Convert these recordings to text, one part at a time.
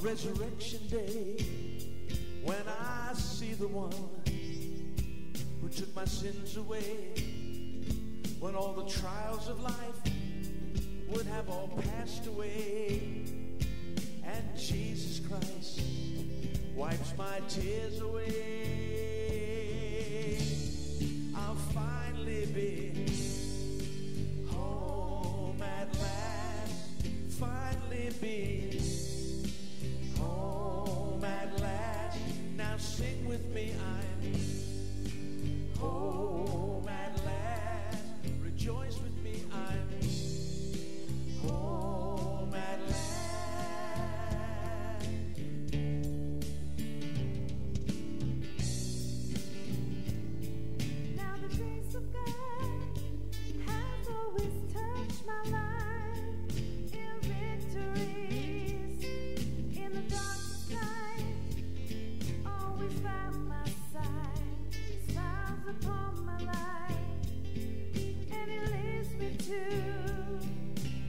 on Resurrection Day, when I see the one who took my sins away, when all the trials of life would have all passed away, and Jesus Christ wipes my tears away, I'll finally be home at last, finally be home at last. Now sing with me, I'm home at last. Rejoice with me, I'm home at last. Now the grace of God has always touched my life in victories. In the darkest night, always by my side, He smiles upon my life, and He leads me to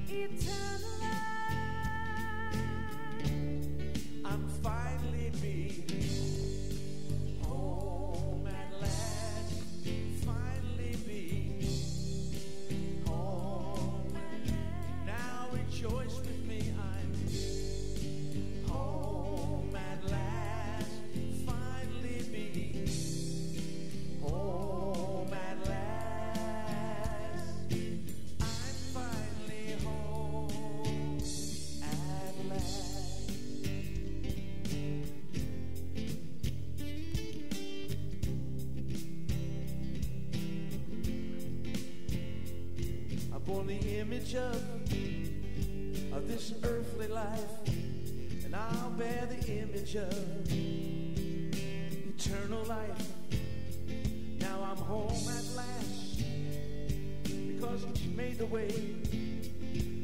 eternal life. I'm finally be home at last, finally be home at last. Now rejoice with me, I'm home at last, finally be home at last. I'm finally home at last. I born the image of this earthly life, and I'll bear the image of eternal life. Now I'm home at last, because He made the way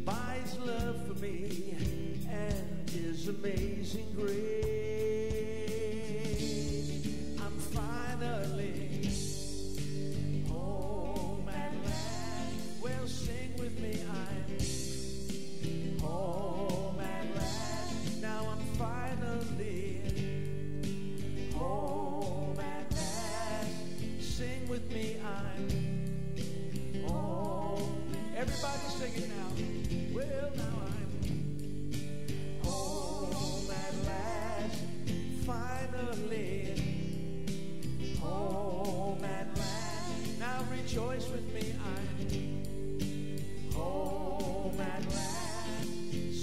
by His love for me and His amazing grace. I'm finally home at last. Well, sing with me, I'm home at last. Now I'm finally home at last. Sing with me, I'm home. Everybody sing it now. Well, now I'm home at last. Finally home at last. Now rejoice with me, I'm home at last.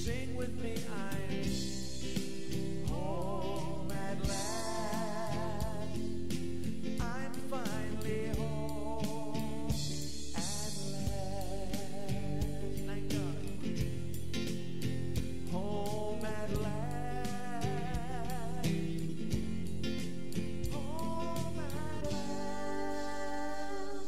Sing with me, I'm home at last. I'm finally home at last. Thank God. Home at last. Home at last.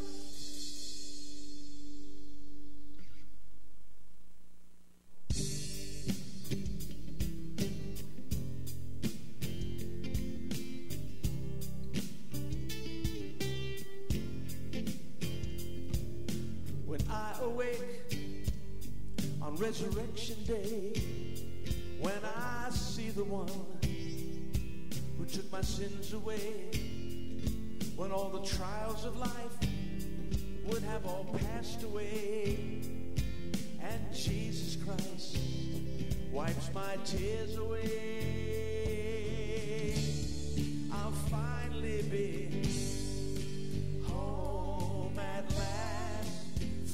When I awake on Resurrection Day, when I see the one who took my sins away, when all the trials of life would have all passed away, and Jesus Christ wipes my tears away, I'll finally be home at last,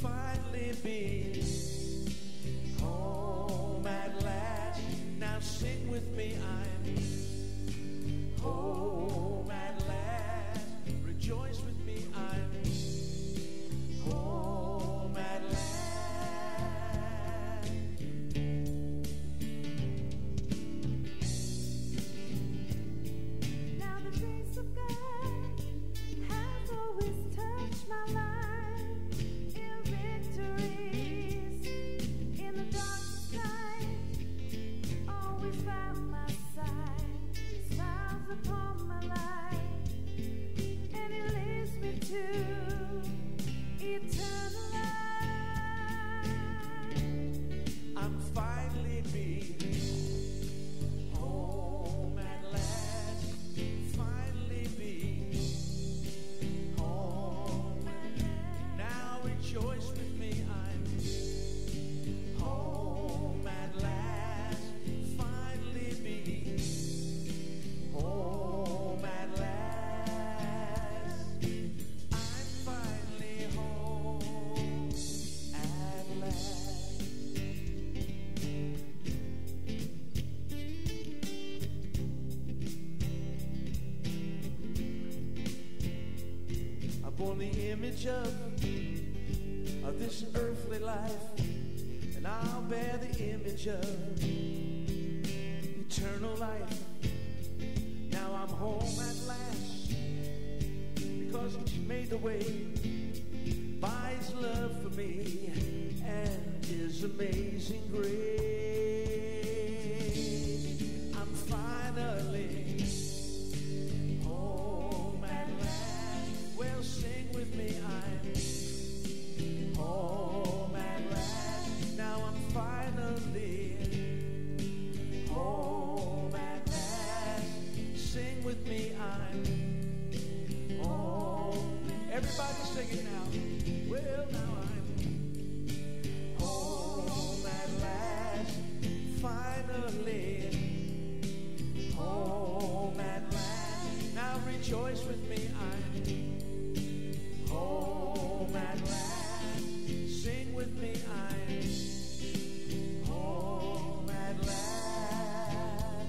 finally be home at last. Now sing with me, I'm home at last. Rejoice with me, I'm home at last. Now the grace of God born the image of this earthly life, and I'll bear the image of eternal life. Now I'm home at last, because He made the way by His love for me and His amazing grace. I'm finally home at last. Well, sing with me, I'm home at last. Now I'm finally home at last. Sing with me, I'm home. Everybody sing it now. Well, now I'm home at last. Finally home at last. Now rejoice with me, I'm home at last. Sing with me, I'm home at last.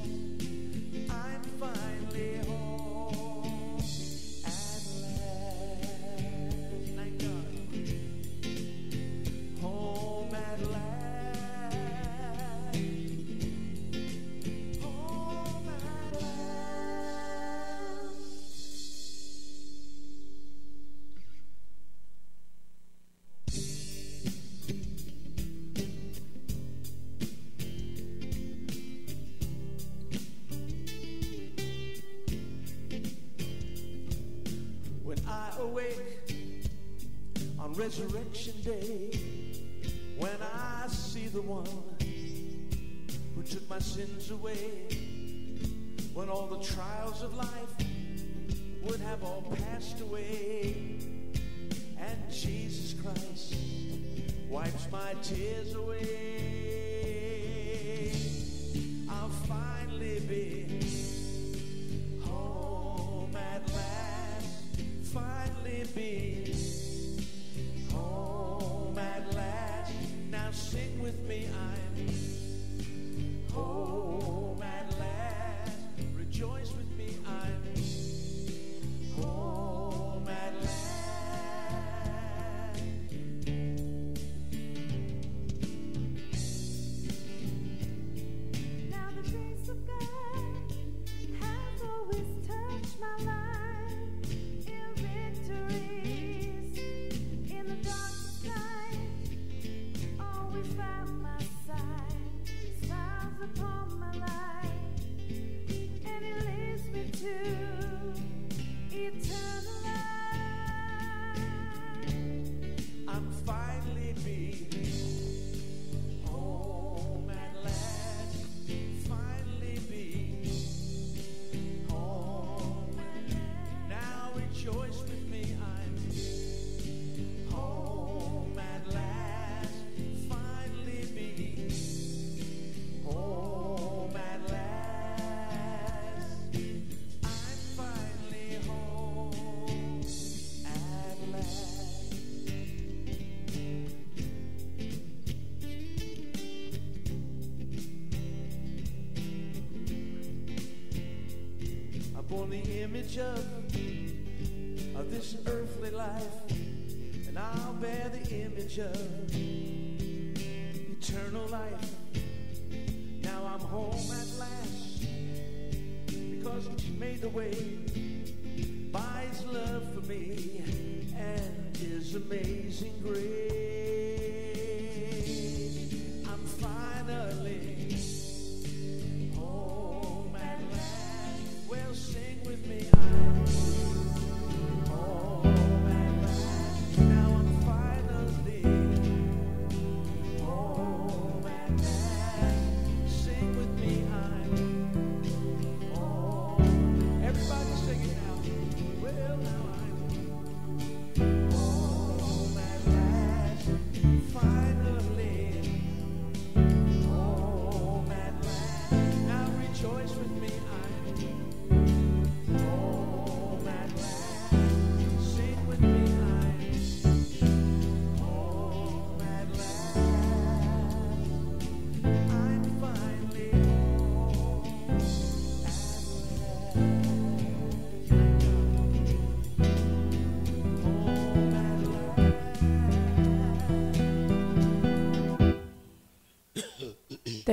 I'm finally home at last. Thank God. Home at last. Home at last. When I awake on Resurrection Day, when I see the One who took my sins away, when all the trials of life would have all passed away, and Jesus Christ wipes my tears away, I'll finally be home at last. Finally be home at last. Now sing with me, I'm home at last. Rejoice with me, I'm home at last. Now the grace of God has always touched my life in victories. In the darkest night, always by my side, smiles upon my life, and He leads me to eternal life. I'm finally be home at last. Finally be home. Now rejoice with me, I'm home at last. Finally be home at last. I'm finally home at last. I'm born the image of this earthly life, and I'll bear the image of eternal life. Now I'm home at last, because He made the way by His love for me and His amazing grace. I'm finally home at last. Well, sing with me, I'm home at last. Now I'm finally home at last. Sing with me, I'm home. Everybody sing it now. Well, now I'm home at last. Finally home at last. Now rejoice with me, I'm home at last. Sing with me, I'm home at last. I'm finally home at last.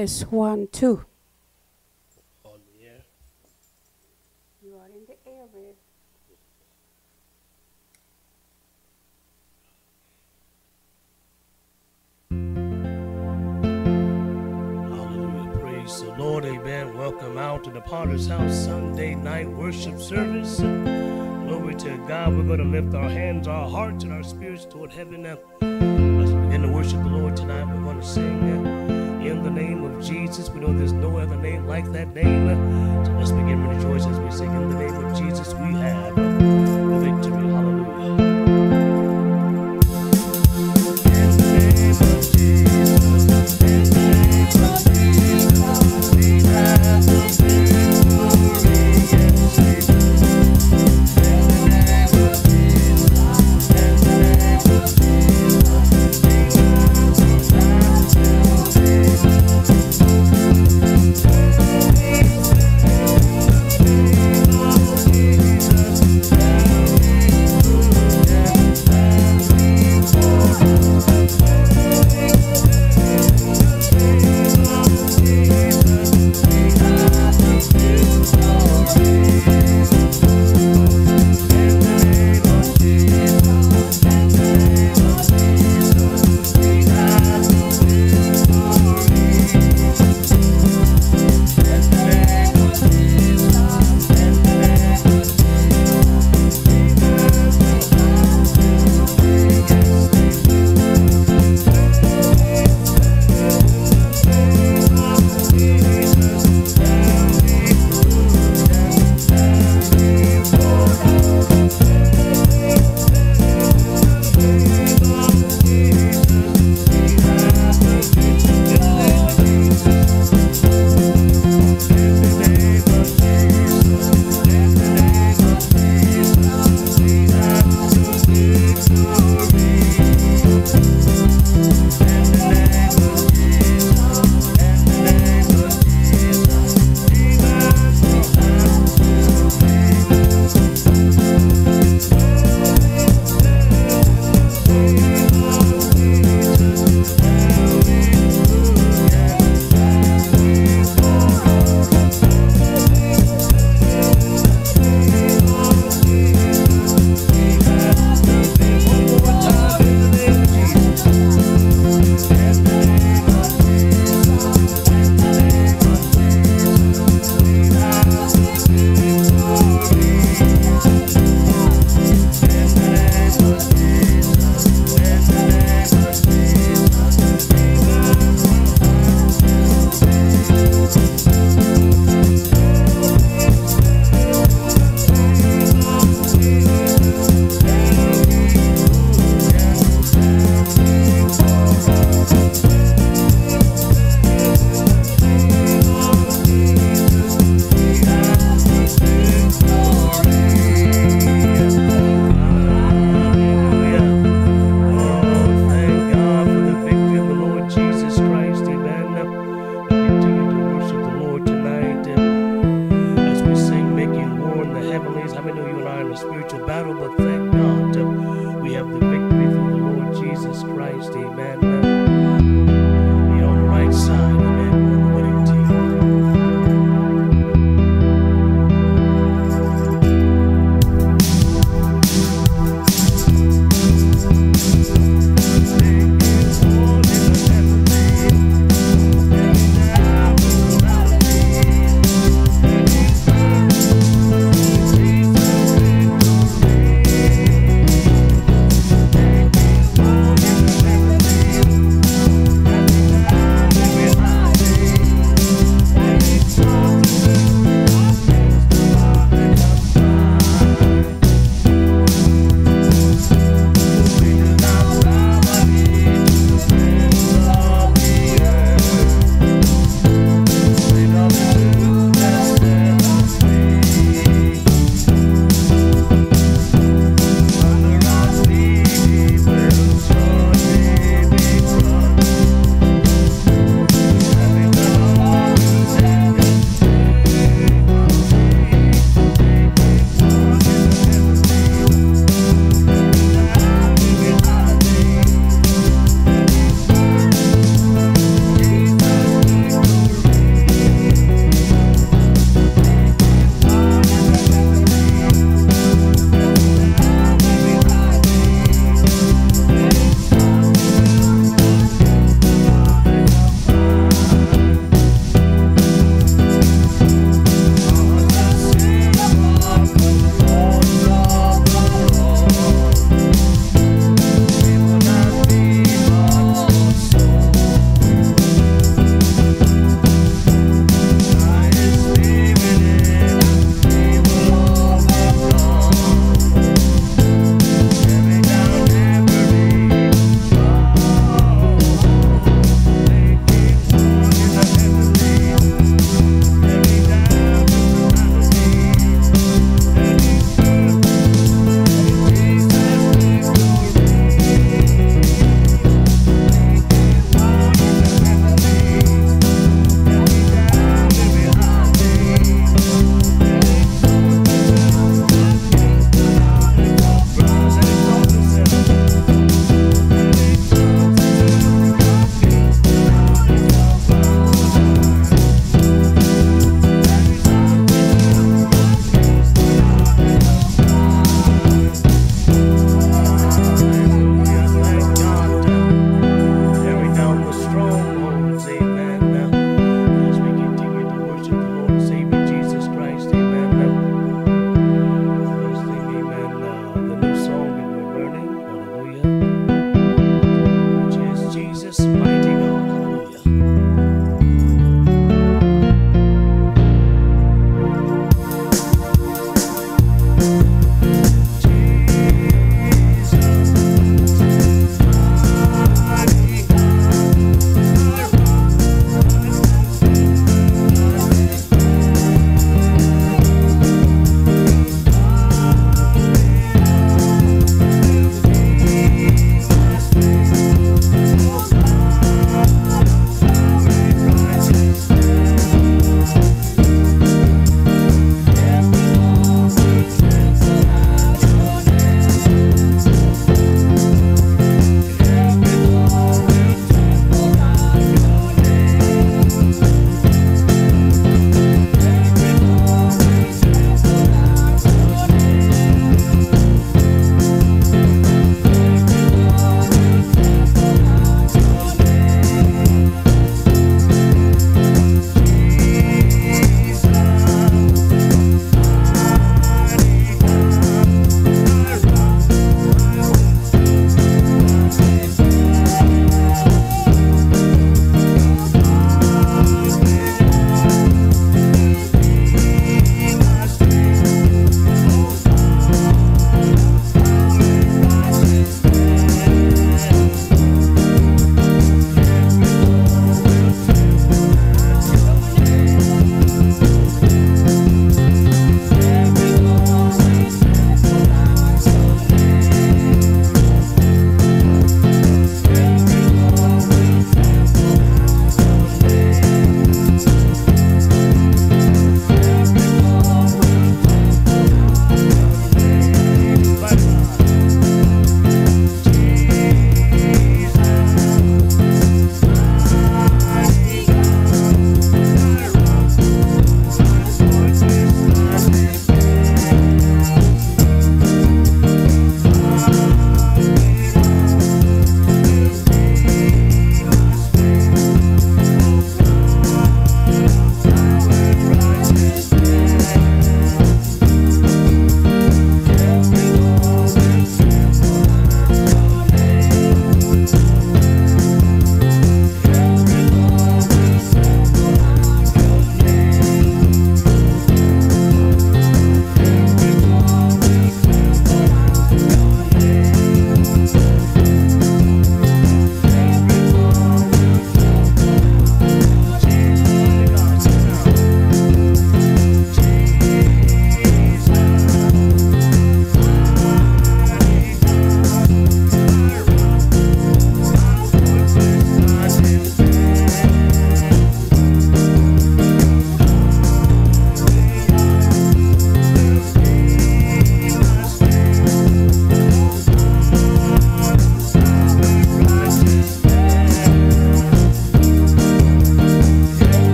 verse 1, 2. On the air. You are in the airway. Hallelujah. Praise the Lord. Amen. Welcome out to the Potter's House Sunday night worship service. Glory to God. We're going to lift our hands, our hearts, and our spirits toward heaven now. Let's begin to worship the Lord tonight. We're going to sing in the name of Jesus. We know there's no other name like that name. So let's begin to rejoice as we sing. In the name of Jesus, we have the victory. Hallelujah.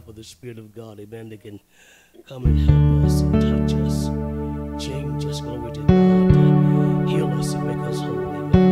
up with the Spirit of God, amen, they can come and help us, touch us, change us, glory to God, heal us and make us whole, amen.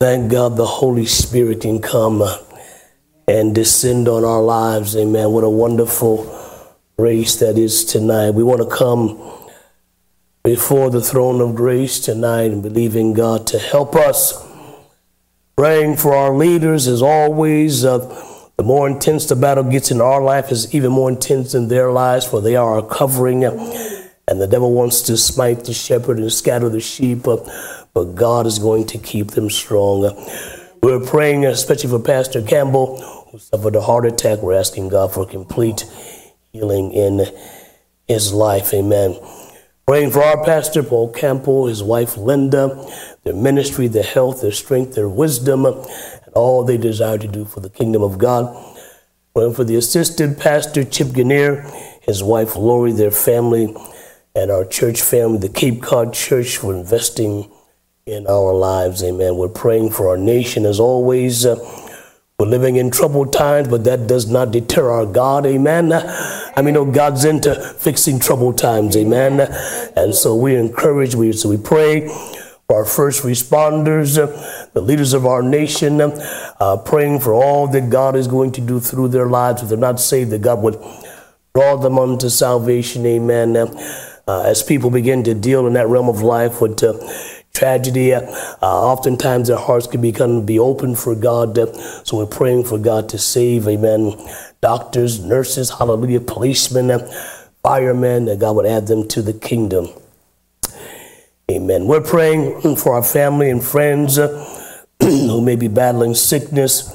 Thank God the Holy Spirit can come and descend on our lives. Amen. What a wonderful grace that is tonight. We want to come before the throne of grace tonight and believing God to help us. Praying for our leaders as always. The more intense the battle gets in our life is even more intense in their lives, for they are our covering. And the devil wants to smite the shepherd and scatter the sheep up. But God is going to keep them strong. We're praying especially for Pastor Campbell, who suffered a heart attack. We're asking God for complete healing in his life. Amen. Praying for our pastor, Paul Campbell, his wife, Linda, their ministry, their health, their strength, their wisdom, and all they desire to do for the kingdom of God. Praying for the assistant pastor, Chip Guinier, his wife, Lori, their family, and our church family, the Cape Cod Church, for investing in our lives. Amen. We're praying for our nation as always. We're living in troubled times, but that does not deter our God. Amen. God's into fixing troubled times. Amen. And so we encourage, we pray for our first responders, the leaders of our nation, praying for all that God is going to do through their lives. If they're not saved, that God would draw them unto salvation. Amen. As people begin to deal in that realm of life with tragedy, oftentimes their hearts can be open for God. So we're praying for God to save, amen, doctors, nurses, hallelujah, policemen, firemen, that God would add them to the kingdom. Amen. We're praying for our family and friends who may be battling sickness.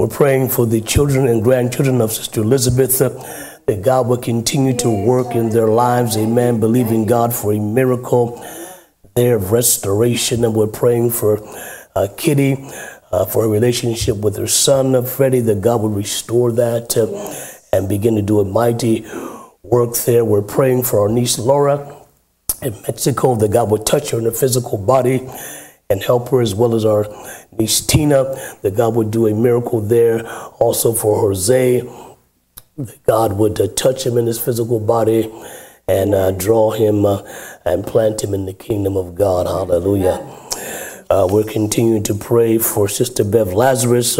We're praying for the children and grandchildren of Sister Elizabeth, that God will continue to work in their lives, amen, believing God for a miracle there of restoration. And we're praying for Kitty, for her relationship with her son, Freddie, that God would restore that and begin to do a mighty work there. We're praying for our niece Laura in Mexico, that God would touch her in her physical body and help her, as well as our niece Tina, that God would do a miracle there. Also for Jose, that God would touch him in his physical body and draw him and plant him in the kingdom of God. Hallelujah. We're continuing to pray for Sister Bev Lazarus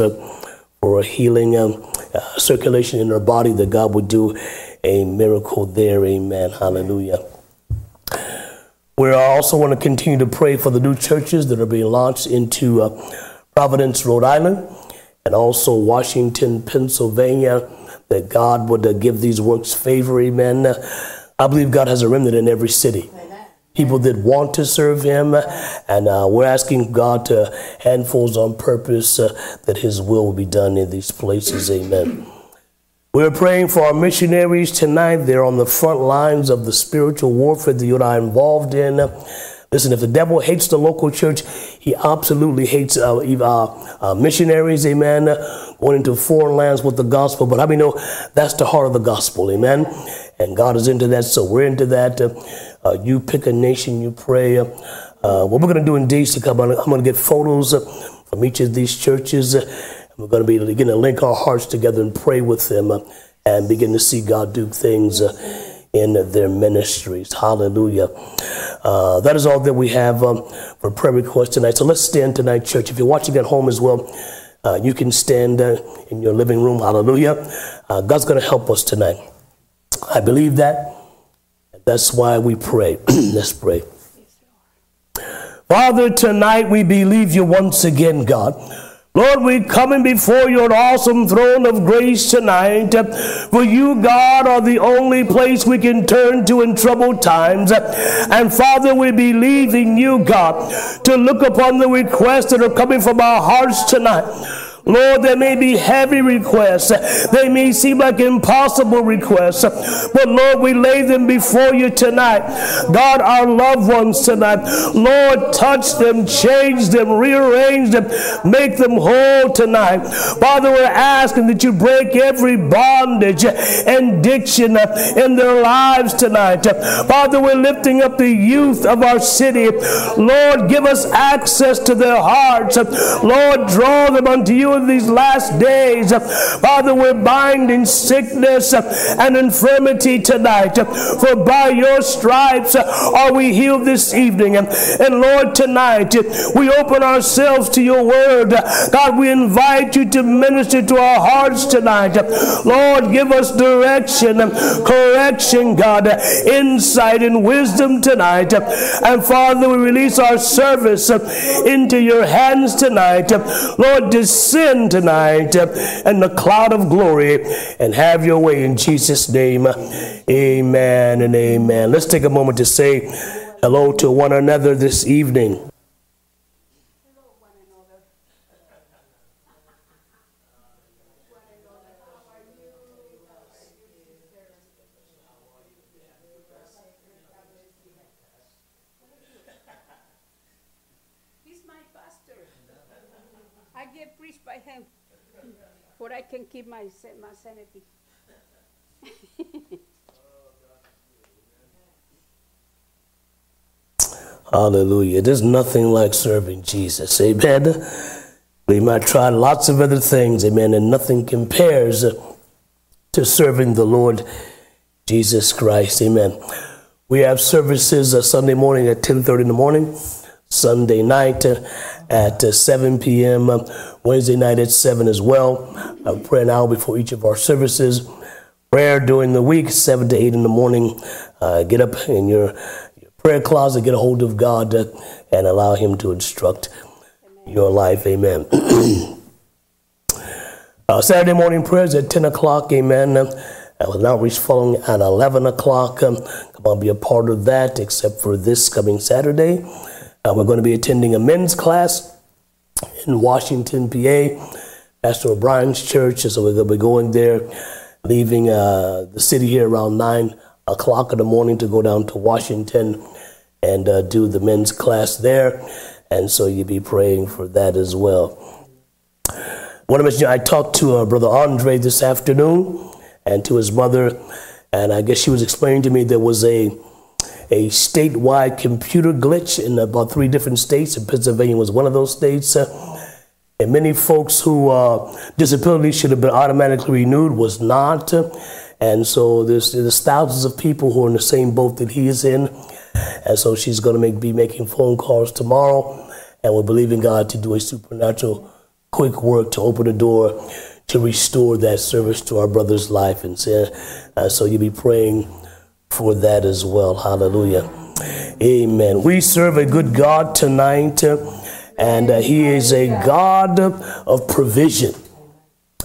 for a healing circulation in her body, that God would do a miracle there. Amen. Hallelujah. We also want to continue to pray for the new churches that are being launched into Providence, Rhode Island, and also Washington, Pennsylvania, that God would give these works favor. Amen. I believe God has a remnant in every city. People that want to serve him. And we're asking God to handfuls on purpose that his will be done in these places. Amen. We're praying for our missionaries tonight. They're on the front lines of the spiritual warfare that you and I are involved in. Listen, if the devil hates the local church, he absolutely hates missionaries, amen, going into foreign lands with the gospel. But know that's the heart of the gospel, amen? And God is into that, so we're into that. You pick a nation, you pray. What we're going to do in days to come, I'm going to get photos from each of these churches. We're going to be beginning to link our hearts together and pray with them and begin to see God do things in their ministries. Hallelujah. That is all that we have for prayer requests tonight. So let's stand tonight, church. If you're watching at home as well, you can stand in your living room. Hallelujah. God's going to help us tonight. I believe that. That's why we pray. Let's pray. Father, tonight we believe you once again, God. Lord, we're coming before your awesome throne of grace tonight. For you, God, are the only place we can turn to in troubled times. And Father, we believe in you, God, to look upon the requests that are coming from our hearts tonight. Lord, there may be heavy requests. They may seem like impossible requests. But Lord, we lay them before you tonight. God, our loved ones tonight. Lord, touch them, change them, rearrange them, make them whole tonight. Father, we're asking that you break every bondage and addiction in their lives tonight. Father, we're lifting up the youth of our city. Lord, give us access to their hearts. Lord, draw them unto you in these last days. Father, we're binding sickness and infirmity tonight. For by your stripes are we healed this evening. And Lord, tonight we open ourselves to your word. God, we invite you to minister to our hearts tonight. Lord, give us direction, correction, God, insight and wisdom tonight. And Father, we release our service into your hands tonight. Lord, descend tonight in the cloud of glory and have your way in Jesus' name. Amen and amen. Let's take a moment to say hello to one another this evening. I get preached by him, but I can keep my sanity. Hallelujah. There's nothing like serving Jesus. Amen. We might try lots of other things. Amen. And nothing compares to serving the Lord Jesus Christ. Amen. We have services Sunday morning at 10:30 in the morning, Sunday night at 7 p.m., Wednesday night at 7 as well. I pray an hour before each of our services. Prayer during the week, 7 to 8 in the morning. Get up in your prayer closet, get a hold of God, and allow him to instruct your life. Amen. Saturday morning prayers at 10 o'clock. Amen. With an outreach following at 11 o'clock. Come on, be a part of that, except for this coming Saturday. We're going to be attending a men's class in Washington, PA, Pastor O'Brien's church. So we're going to be going there, leaving the city here around 9 o'clock in the morning to go down to Washington and do the men's class there. And so you'll be praying for that as well. I talked to Brother Andre this afternoon and to his mother, and I guess she was explaining to me there was a statewide computer glitch in about 3 different states, and Pennsylvania was one of those states. And many folks who disability should have been automatically renewed was not. And so there's thousands of people who are in the same boat that he is in. And so she's going to be making phone calls tomorrow, and we're believing God to do a supernatural quick work to open the door to restore that service to our brother's life. And so you'll be praying for that as well. Hallelujah. Amen. We serve a good God tonight, and he is a God of provision.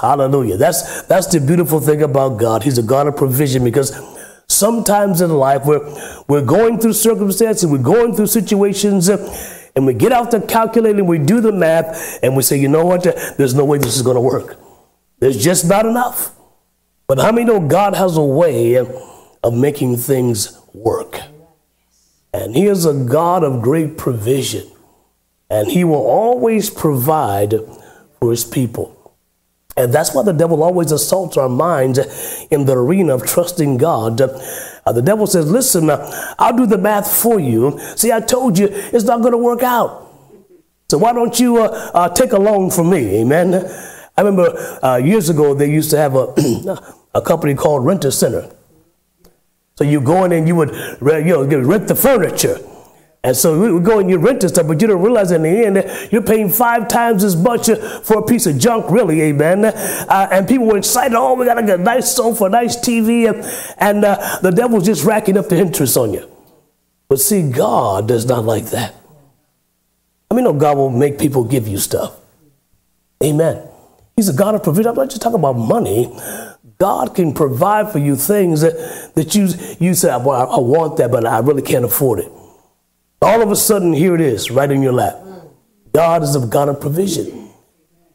Hallelujah. That's the beautiful thing about God. He's a God of provision, because sometimes in life we're going through circumstances, we're going through situations, and we get out the calculator and we do the math, and we say, you know what, there's no way this is going to work. There's just not enough. But how many know God has a way of making things work? And he is a God of great provision, and he will always provide for his people. And that's why the devil always assaults our minds in the arena of trusting God. The devil says, listen, I'll do the math for you. See, I told you it's not going to work out. So why don't you take a loan from me? Amen. I remember years ago, they used to have a company called Rent-A-Center. So you go in and you would rent the furniture. And so we would go and you rent this stuff, but you don't realize in the end that you're paying 5 times as much for a piece of junk, really, amen. And people were excited, oh, we got a nice sofa, nice TV, and the devil's just racking up the interest on you. But see, God does not like that. I mean, no, God will make people give you stuff. Amen. He's a God of provision. I'm not just talking about money. God can provide for you things that you say, well, I want that, but I really can't afford it. All of a sudden, here it is, right in your lap. God is a God of provision.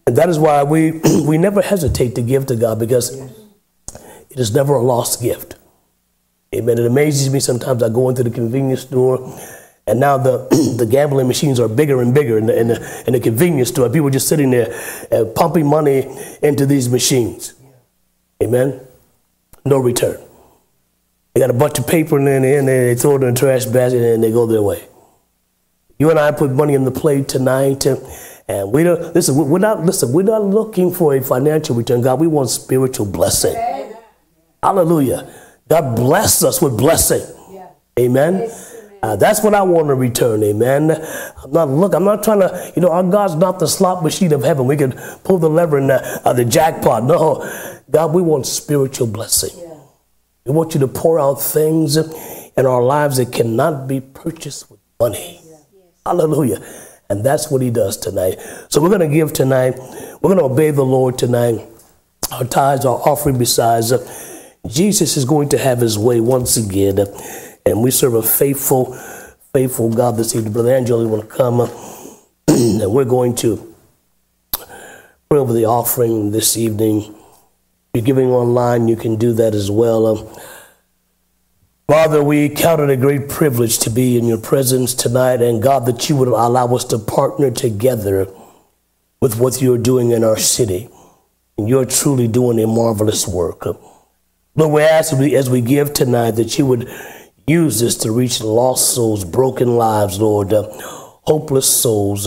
And that is why we never hesitate to give to God, because it is never a lost gift. Amen. It amazes me sometimes. I go into the convenience store, and now the gambling machines are bigger and bigger in the convenience store. People are just sitting there pumping money into these machines. Amen. No return. They got a bunch of paper in there, and they throw it in the trash basket, and they go their way. You and I put money on the plate tonight, and we don't listen. We're not looking for a financial return, God. We want spiritual blessing. Amen. Hallelujah. God bless us with blessing. Yeah. Amen. Yes, amen. That's what I want to return. Amen. I'm not trying to. You know, our God's not the slot machine of heaven. We can pull the lever and the jackpot. No, God, we want spiritual blessing. Yeah. We want you to pour out things in our lives that cannot be purchased with money. Hallelujah. And that's what he does tonight. So we're going to give tonight. We're going to obey the Lord tonight. Our tithes, our offering, besides, Jesus is going to have his way once again. And we serve a faithful, faithful God this evening. Brother Angelo, you want to come? And we're going to pray over the offering this evening. If you're giving online, you can do that as well. Father, we count it a great privilege to be in your presence tonight, and God, that you would allow us to partner together with what you're doing in our city. And you're truly doing a marvelous work. Lord, we ask as we give tonight that you would use this to reach lost souls, broken lives, Lord, hopeless souls.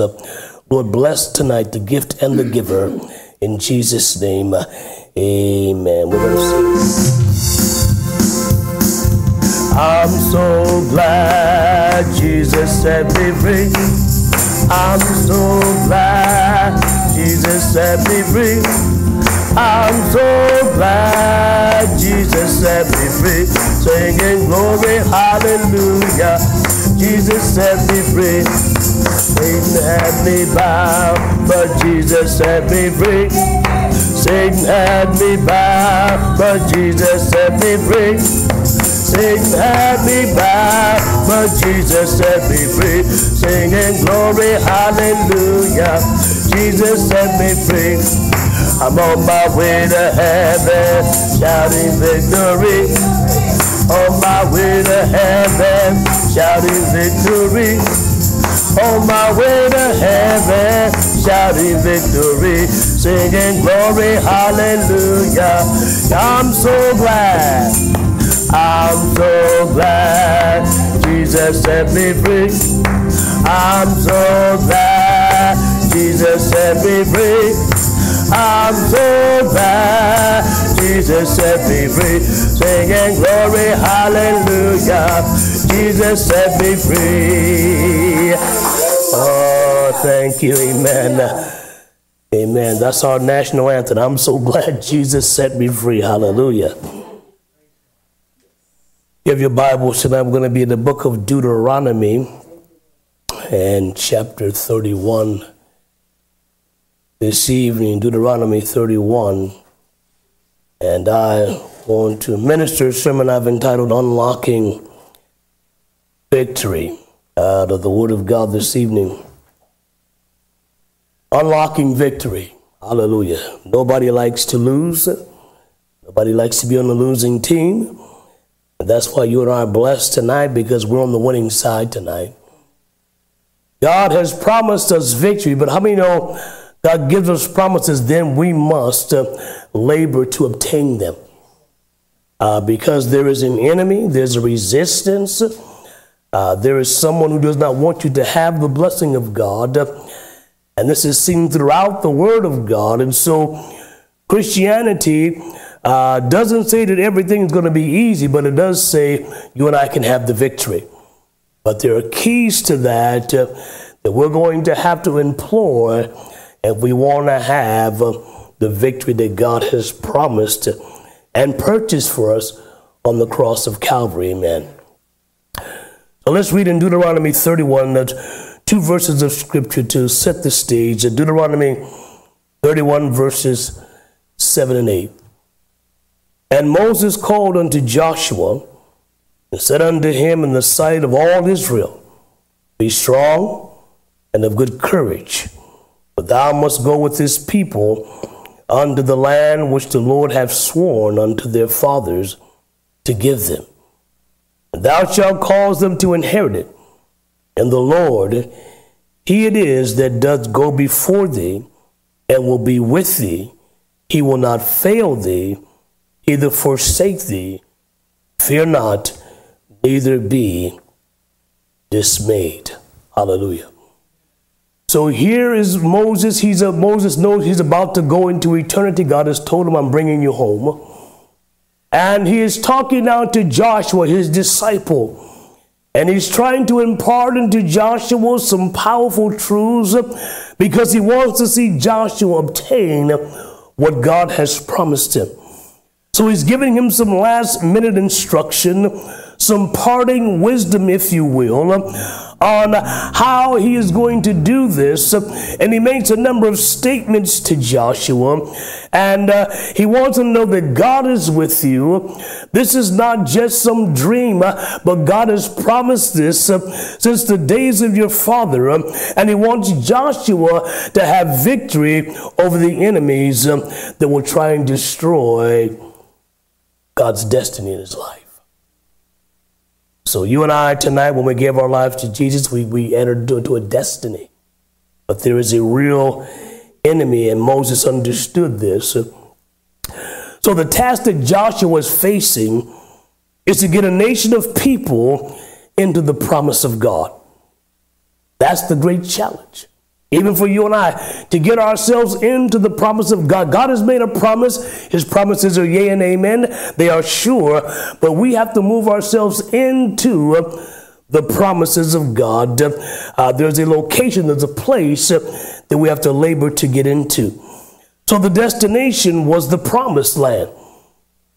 Lord, bless tonight the gift and the giver. In Jesus' name, amen. We're going to sing. I'm so glad Jesus set me free. I'm so glad Jesus set me free. I'm so glad Jesus set me free. Singing glory, hallelujah. Jesus set me free. Satan had me bound, but Jesus set me free. Satan had me bound, but Jesus set me free. Satan had me bound, but Jesus set me free. Singing glory, hallelujah. Jesus set me free. I'm on my way to heaven, shouting victory. On my way to heaven, shouting victory. On my way to heaven, shouting victory, singing glory, hallelujah. I'm so glad, I'm so glad Jesus set me free. I'm so glad Jesus set me free. I'm so glad Jesus set me free, singing glory, hallelujah. Jesus set me free. Oh, thank you, amen. Amen. That's our national anthem. I'm so glad Jesus set me free. Hallelujah. You have your Bibles tonight. We're going to be in the book of Deuteronomy and chapter 31 this evening. Deuteronomy 31. And I want to minister a sermon I've entitled Unlocking Victory out of the Word of God this evening. Unlocking victory. Hallelujah. Nobody likes to lose. Nobody likes to be on the losing team. And that's why you and I are blessed tonight, because we're on the winning side tonight. God has promised us victory, but how many know God gives us promises, then we must labor to obtain them. Because there is an enemy, there's a resistance, there is someone who does not want you to have the blessing of God. And this is seen throughout the Word of God. And so Christianity doesn't say that everything is going to be easy, but it does say you and I can have the victory. But there are keys to that that we're going to have to employ if we want to have the victory that God has promised and purchased for us on the cross of Calvary. Amen. So let's read in Deuteronomy 31 that two verses of scripture to set the stage. Deuteronomy 31 verses 7 and 8. And Moses called unto Joshua and said unto him in the sight of all Israel, Be strong and of good courage, for thou must go with this people unto the land which the Lord hath sworn unto their fathers to give them. And thou shalt cause them to inherit it. And the Lord, he it is that doth go before thee and will be with thee. He will not fail thee, either forsake thee. Fear not, neither be dismayed. Hallelujah. So here is Moses. Moses knows he's about to go into eternity. God has told him, I'm bringing you home. And he is talking now to Joshua, his disciple. And he's trying to impart into Joshua some powerful truths because he wants to see Joshua obtain what God has promised him. So he's giving him some last minute instruction, some parting wisdom, if you will, on how he is going to do this. And he makes a number of statements to Joshua. And he wants him to know that God is with you. This is not just some dream, but God has promised this since the days of your father. And he wants Joshua to have victory over the enemies that will try and destroy God's destiny in his life. So you and I tonight, when we give our lives to Jesus, we enter into a destiny. But there is a real enemy, and Moses understood this. So the task that Joshua was facing is to get a nation of people into the promise of God. That's the great challenge. Even for you and I, to get ourselves into the promise of God. God has made a promise. His promises are yea and amen. They are sure, but we have to move ourselves into the promises of God. There's a location, there's a place that we have to labor to get into. So the destination was the promised land.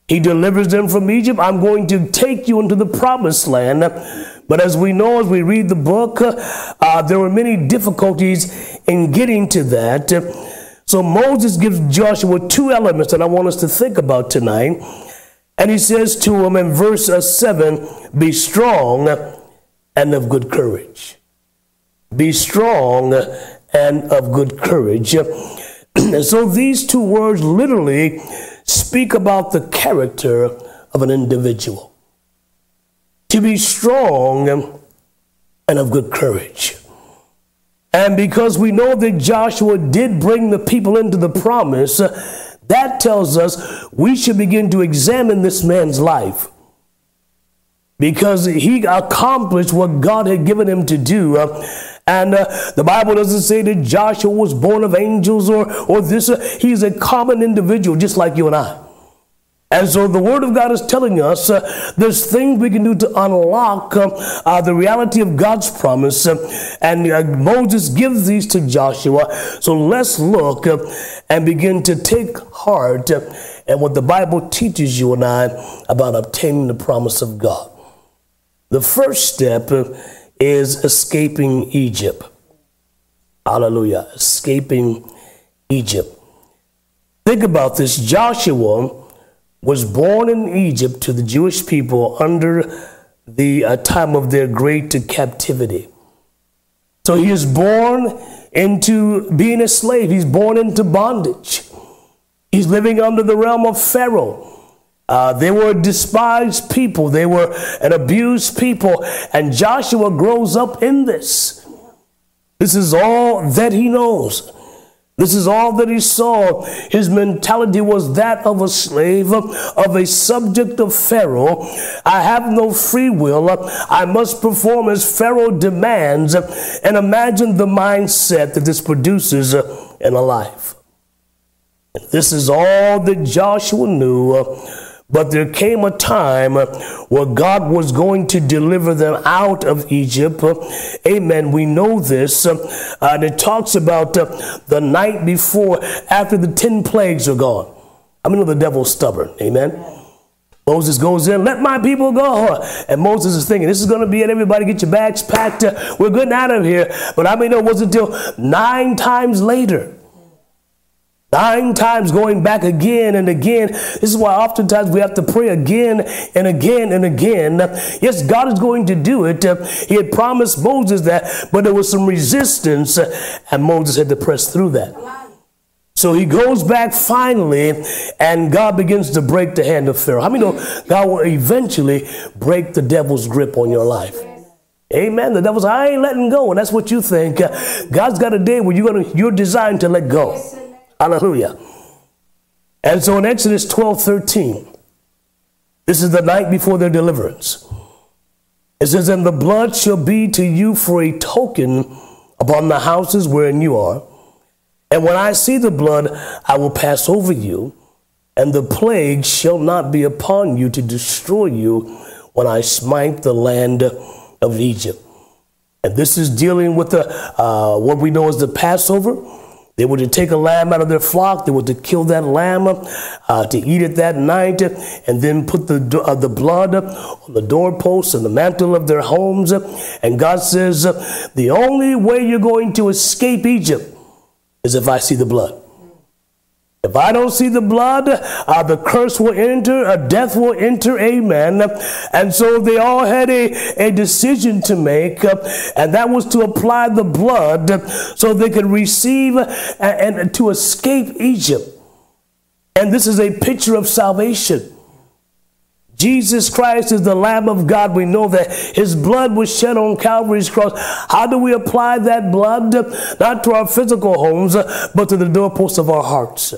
He delivers them from Egypt. I'm going to take you into the promised land. But as we know, as we read the book, there were many difficulties in getting to that. So Moses gives Joshua two elements that I want us to think about tonight. And he says to him in verse 7, be strong and of good courage. Be strong and of good courage. And so these two words literally speak about the character of an individual. To be strong and of good courage. And because we know that Joshua did bring the people into the promise, that tells us we should begin to examine this man's life. Because he accomplished what God had given him to do. And the Bible doesn't say that Joshua was born of angels or this. He's a common individual just like you and I. And so the Word of God is telling us there's things we can do to unlock the reality of God's promise. And Moses gives these to Joshua. So let's look and begin to take heart at what the Bible teaches you and I about obtaining the promise of God. The first step is escaping Egypt. Hallelujah. Escaping Egypt. Think about this. Joshua was born in Egypt to the Jewish people under the time of their great captivity. So he is born into being a slave. He's born into bondage. He's living under the realm of Pharaoh. They were a despised people. They were an abused people. And Joshua grows up in this. This is all that he knows. This is all that he saw. His mentality was that of a slave, of a subject of Pharaoh. I have no free will. I must perform as Pharaoh demands. And imagine the mindset that this produces in a life. This is all that Joshua knew. But there came a time where God was going to deliver them out of Egypt. Amen. We know this. And it talks about the night before, after the 10 plagues are gone. I mean, the devil's stubborn. Amen. Moses goes in, let my people go. And Moses is thinking, this is going to be it. Everybody get your bags packed. We're getting out of here. But I mean, it wasn't until 9 times later. 9 times going back again and again. This is why oftentimes we have to pray again and again and again. Yes, God is going to do it. He had promised Moses that, but there was some resistance, and Moses had to press through that. So he goes back finally, and God begins to break the hand of Pharaoh. How many know God will eventually break the devil's grip on your life? Amen. The devil's, I ain't letting go, and that's what you think. God's got a day where you're designed to let go. Hallelujah. And so in Exodus 12:13, this is the night before their deliverance. It says, and the blood shall be to you for a token upon the houses wherein you are. And when I see the blood, I will pass over you, and the plague shall not be upon you to destroy you when I smite the land of Egypt. And this is dealing with the what we know as the Passover. They were to take a lamb out of their flock. They were to kill that lamb, to eat it that night, and then put the blood on the doorposts and the mantle of their homes. And God says, the only way you're going to escape Egypt is if I see the blood. If I don't see the blood, the curse will enter, death will enter, amen. And so they all had a decision to make, and that was to apply the blood so they could receive and to escape Egypt. And this is a picture of salvation. Jesus Christ is the Lamb of God. We know that his blood was shed on Calvary's cross. How do we apply that blood? Not to our physical homes, but to the doorposts of our hearts.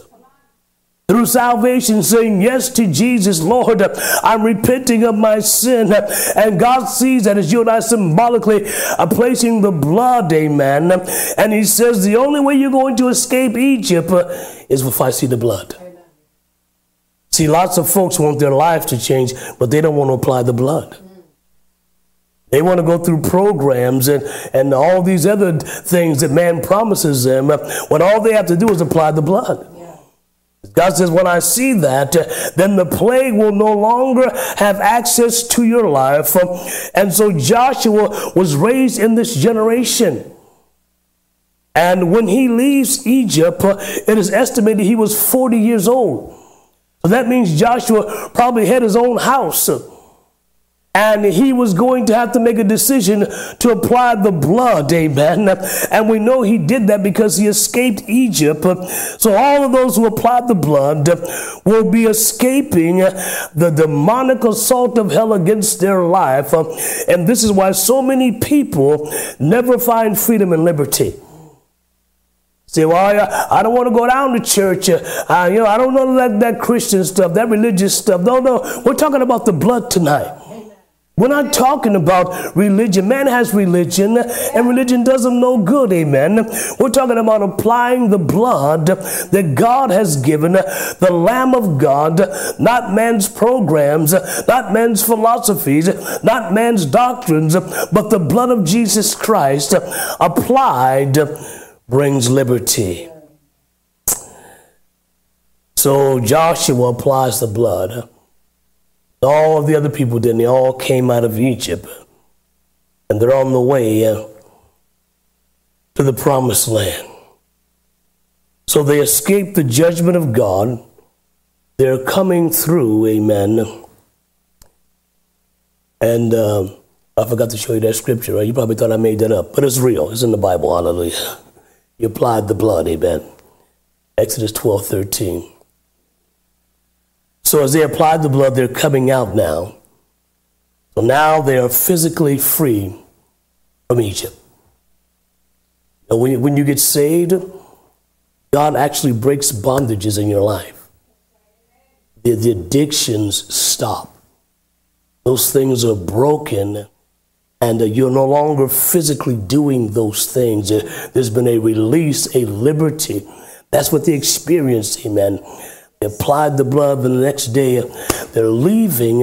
Through salvation, saying yes to Jesus, Lord, I'm repenting of my sin. And God sees that as you and I symbolically are placing the blood, amen. And he says the only way you're going to escape Egypt is if I see the blood. Amen. See, lots of folks want their life to change, but they don't want to apply the blood. They want to go through programs and all these other things that man promises them when all they have to do is apply the blood. God says, when I see that, then the plague will no longer have access to your life. And so Joshua was raised in this generation. And when he leaves Egypt, it is estimated he was 40 years old. So that means Joshua probably had his own house. And he was going to have to make a decision to apply the blood, amen. And we know he did that because he escaped Egypt. So all of those who applied the blood will be escaping the demonic assault of hell against their life. And this is why so many people never find freedom and liberty. Say, well, I don't want to go down to church. I don't know that Christian stuff, that religious stuff. No, we're talking about the blood tonight. We're not talking about religion. Man has religion, and religion does him no good, amen. We're talking about applying the blood that God has given, the Lamb of God, not man's programs, not man's philosophies, not man's doctrines, but the blood of Jesus Christ applied brings liberty. So Joshua applies the blood. All of the other people did, and they all came out of Egypt. And they're on the way to the promised land. So they escape the judgment of God. They're coming through, amen. And I forgot to show you that scripture, right? You probably thought I made that up, but it's real. It's in the Bible, hallelujah. You applied the blood, amen. Exodus 12:13. So as they applied the blood, they're coming out now. So now they are physically free from Egypt. And when you get saved, God actually breaks bondages in your life. The addictions stop. Those things are broken, and you're no longer physically doing those things. There's been a release, a liberty. That's what they experienced, amen. They applied the blood, and the next day they're leaving.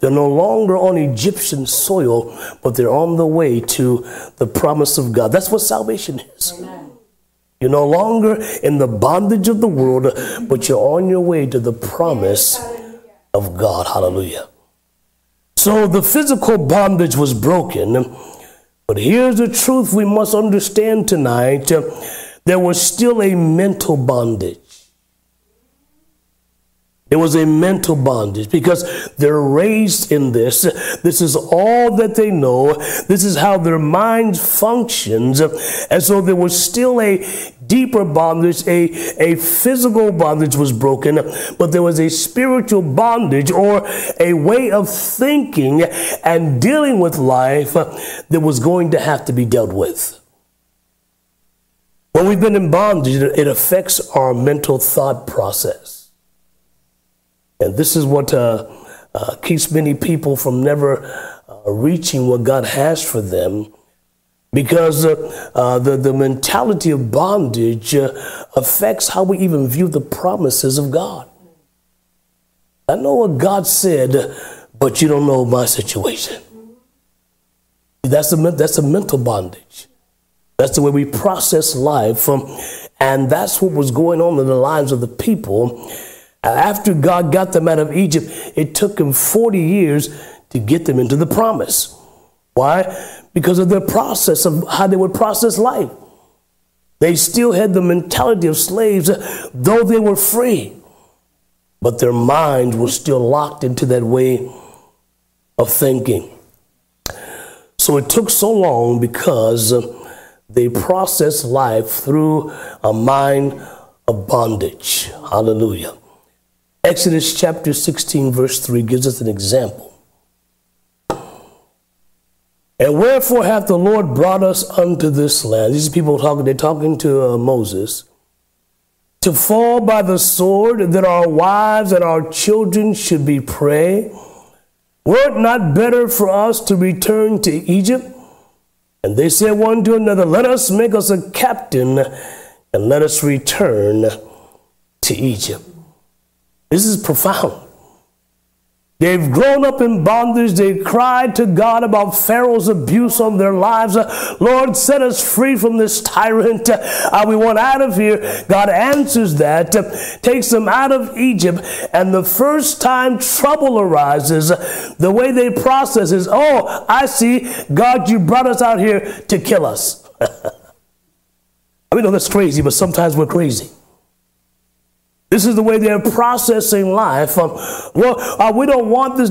They're no longer on Egyptian soil, but they're on the way to the promise of God. That's what salvation is. Amen. You're no longer in the bondage of the world, but you're on your way to the promise of God. Hallelujah. So the physical bondage was broken. But here's the truth we must understand tonight. There was still a mental bondage. It was a mental bondage because they're raised in this. This is all that they know. This is how their mind functions. And so there was still a deeper bondage. A physical bondage was broken, but there was a spiritual bondage or a way of thinking and dealing with life that was going to have to be dealt with. When we've been in bondage, it affects our mental thought process. And this is what keeps many people from never reaching what God has for them, because the mentality of bondage affects how we even view the promises of God. I know what God said, but you don't know my situation. That's a mental bondage. That's the way we process life, and that's what was going on in the lives of the people. After God got them out of Egypt, it took him 40 years to get them into the promise. Why? Because of their process of how they would process life. They still had the mentality of slaves, though they were free. But their minds were still locked into that way of thinking. So it took so long because they processed life through a mind of bondage. Hallelujah. Exodus chapter 16, verse 3 gives us an example. And wherefore hath the Lord brought us unto this land? These people talking, they're talking to Moses. To fall by the sword, that our wives and our children should be prey. Were it not better for us to return to Egypt? And they said one to another, let us make us a captain, and let us return to Egypt. This is profound. They've grown up in bondage. They cried to God about Pharaoh's abuse on their lives. Lord, set us free from this tyrant. We want out of here. God answers that, takes them out of Egypt. And the first time trouble arises, the way they process is, oh, I see, God, you brought us out here to kill us. I mean, no, that's crazy, but sometimes we're crazy. This is the way they're processing life. We don't want this.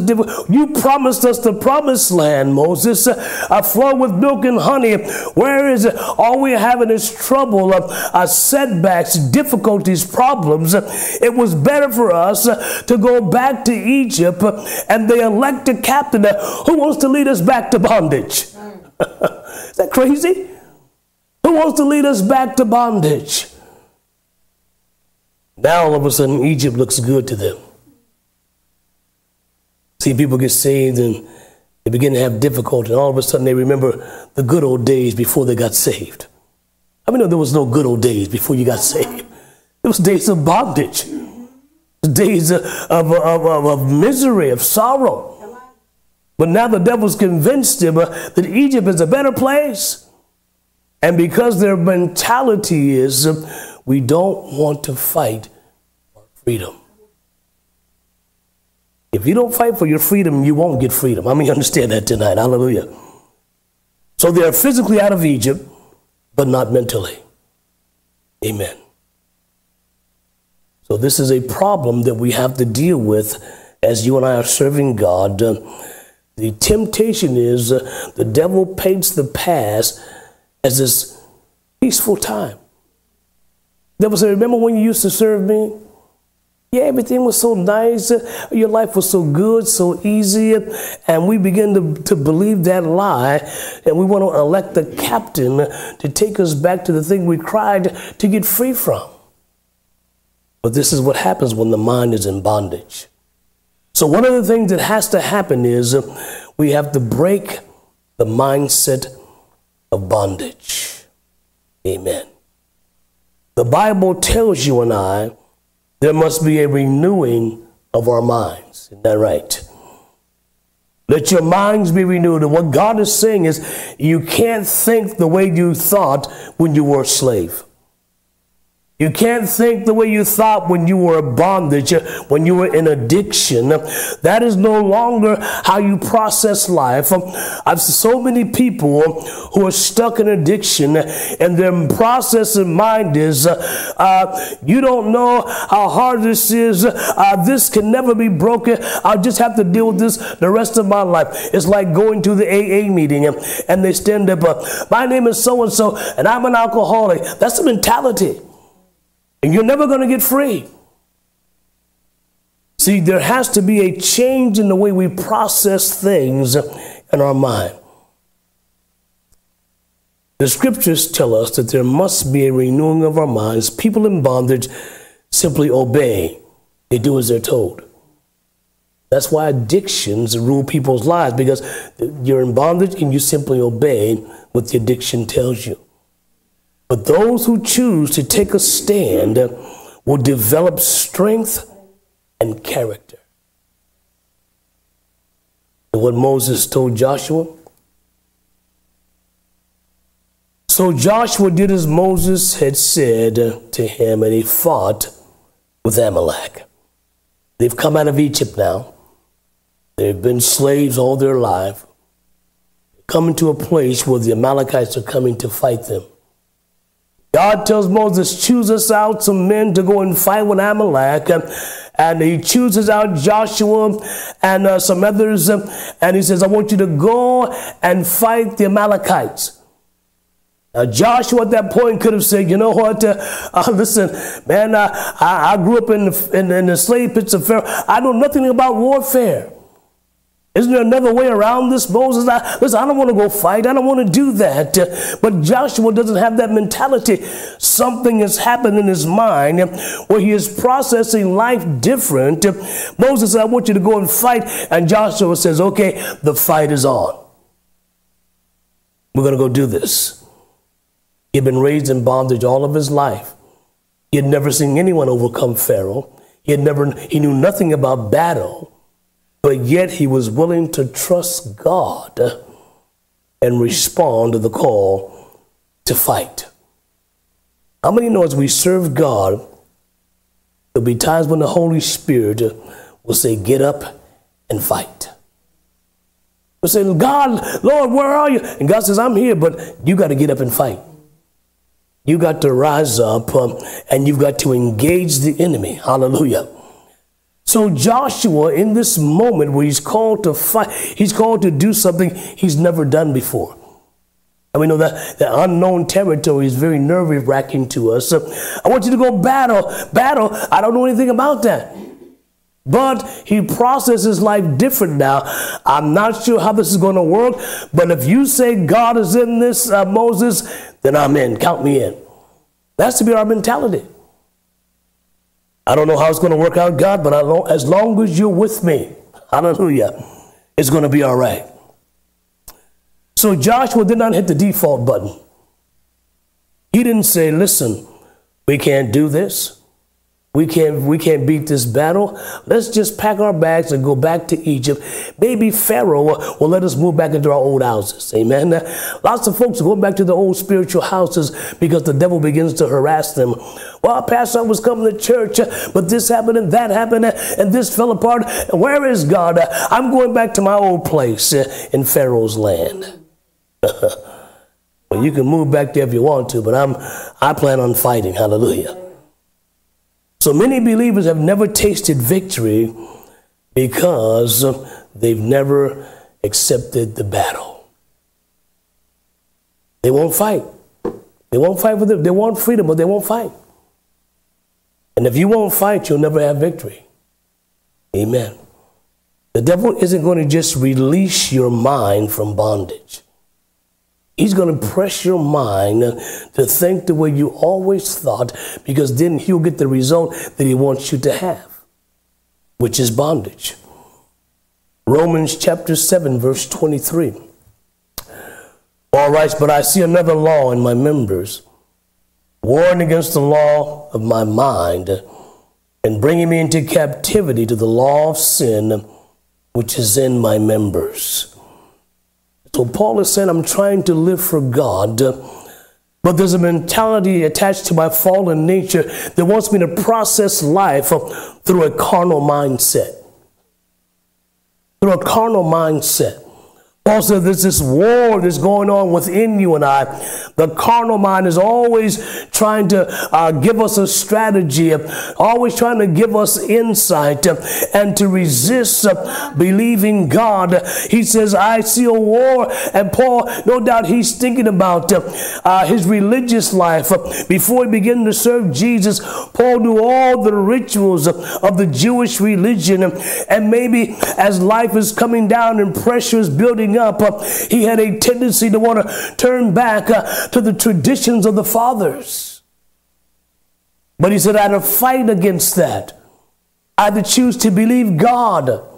You promised us the promised land, Moses. I flow with milk and honey. Where is it? All we're having is trouble, setbacks, difficulties, problems. It was better for us to go back to Egypt, and they elect a captain. Who wants to lead us back to bondage? Is that crazy? Who wants to lead us back to bondage? Now, all of a sudden, Egypt looks good to them. See, people get saved and they begin to have difficulty. And all of a sudden, they remember the good old days before they got saved. I mean, no, there was no good old days before you got saved. It was days of bondage, days of misery, of sorrow. But now the devil's convinced them that Egypt is a better place. And because their mentality is, we don't want to fight for freedom. If you don't fight for your freedom, you won't get freedom. I mean, you understand that tonight. Hallelujah. So they are physically out of Egypt, but not mentally. Amen. So this is a problem that we have to deal with as you and I are serving God. The temptation is the devil paints the past as this peaceful time. The devil said, remember when you used to serve me? Yeah, everything was so nice. Your life was so good, so easy. And we begin to believe that lie. And we want to elect a captain to take us back to the thing we cried to get free from. But this is what happens when the mind is in bondage. So one of the things that has to happen is we have to break the mindset of bondage. Amen. The Bible tells you and I there must be a renewing of our minds. Isn't that right? Let your minds be renewed. And what God is saying is you can't think the way you thought when you were a slave. You can't think the way you thought when you were in bondage, when you were in addiction. That is no longer how you process life. I've seen so many people who are stuck in addiction, and their processing mind is, you don't know how hard this is. This can never be broken. I'll just have to deal with this the rest of my life. It's like going to the AA meeting, and they stand up, my name is so-and-so, and I'm an alcoholic. That's the mentality. And you're never going to get free. See, there has to be a change in the way we process things in our mind. The scriptures tell us that there must be a renewing of our minds. People in bondage simply obey. They do as they're told. That's why addictions rule people's lives, because you're in bondage and you simply obey what the addiction tells you. But those who choose to take a stand will develop strength and character. And what Moses told Joshua. So Joshua did as Moses had said to him, and he fought with Amalek. They've come out of Egypt now. They've been slaves all their life. Coming to a place where the Amalekites are coming to fight them. God tells Moses, choose us out some men to go and fight with Amalek. And he chooses out Joshua and some others. And he says, I want you to go and fight the Amalekites. Joshua at that point could have said, you know what, listen, man, I grew up in the slave pits of Pharaoh. I know nothing about warfare. Isn't there another way around this, Moses? Listen, I don't want to go fight. I don't want to do that. But Joshua doesn't have that mentality. Something has happened in his mind where he is processing life different. Moses said, I want you to go and fight. And Joshua says, okay, the fight is on. We're going to go do this. He'd been raised in bondage all of his life. He had never seen anyone overcome Pharaoh. He knew nothing about battle. But yet he was willing to trust God and respond to the call to fight. How many know as we serve God, there'll be times when the Holy Spirit will say, get up and fight. We'll say, God, Lord, where are you? And God says, I'm here, but you got to get up and fight. You got to rise up and you've got to engage the enemy. Hallelujah. So Joshua, in this moment where he's called to fight, he's called to do something he's never done before. And we know that the unknown territory is very nerve-wracking to us. So I want you to go battle. I don't know anything about that. But he processes life different now. I'm not sure how this is going to work, but if you say God is in this, Moses, then I'm in. Count me in. That's to be our mentality. I don't know how it's going to work out, God, but as long as you're with me, hallelujah, it's going to be all right. So Joshua did not hit the default button. He didn't say, listen, we can't do this. We can't beat this battle. Let's just pack our bags and go back to Egypt. Maybe Pharaoh will let us move back into our old houses. Amen. Lots of folks are going back to their old spiritual houses because the devil begins to harass them. Well, Pastor, I was coming to church, but this happened and that happened and this fell apart. Where is God? I'm going back to my old place in Pharaoh's land. Well, you can move back there if you want to, but I plan on fighting. Hallelujah. So many believers have never tasted victory because they've never accepted the battle. They won't fight. They won't fight for them. They want freedom, but they won't fight. And if you won't fight, you'll never have victory. Amen. The devil isn't going to just release your mind from bondage. He's going to press your mind to think the way you always thought, because then he'll get the result that he wants you to have, which is bondage. Romans chapter 7, verse 23. Paul writes, but I see another law in my members, warring against the law of my mind and bringing me into captivity to the law of sin, which is in my members. So Paul is saying, I'm trying to live for God, but there's a mentality attached to my fallen nature that wants me to process life through a carnal mindset. Through a carnal mindset. Paul said there's this war that's going on within you and I. The carnal mind is always trying to give us a strategy, always trying to give us insight and to resist believing God. He says, I see a war. And Paul, no doubt he's thinking about his religious life. Before he began to serve Jesus, Paul knew all the rituals of the Jewish religion. And maybe as life is coming down and pressure is building up, he had a tendency to want to turn back to the traditions of the fathers. But he said, I had to fight against that. I had to choose to believe God.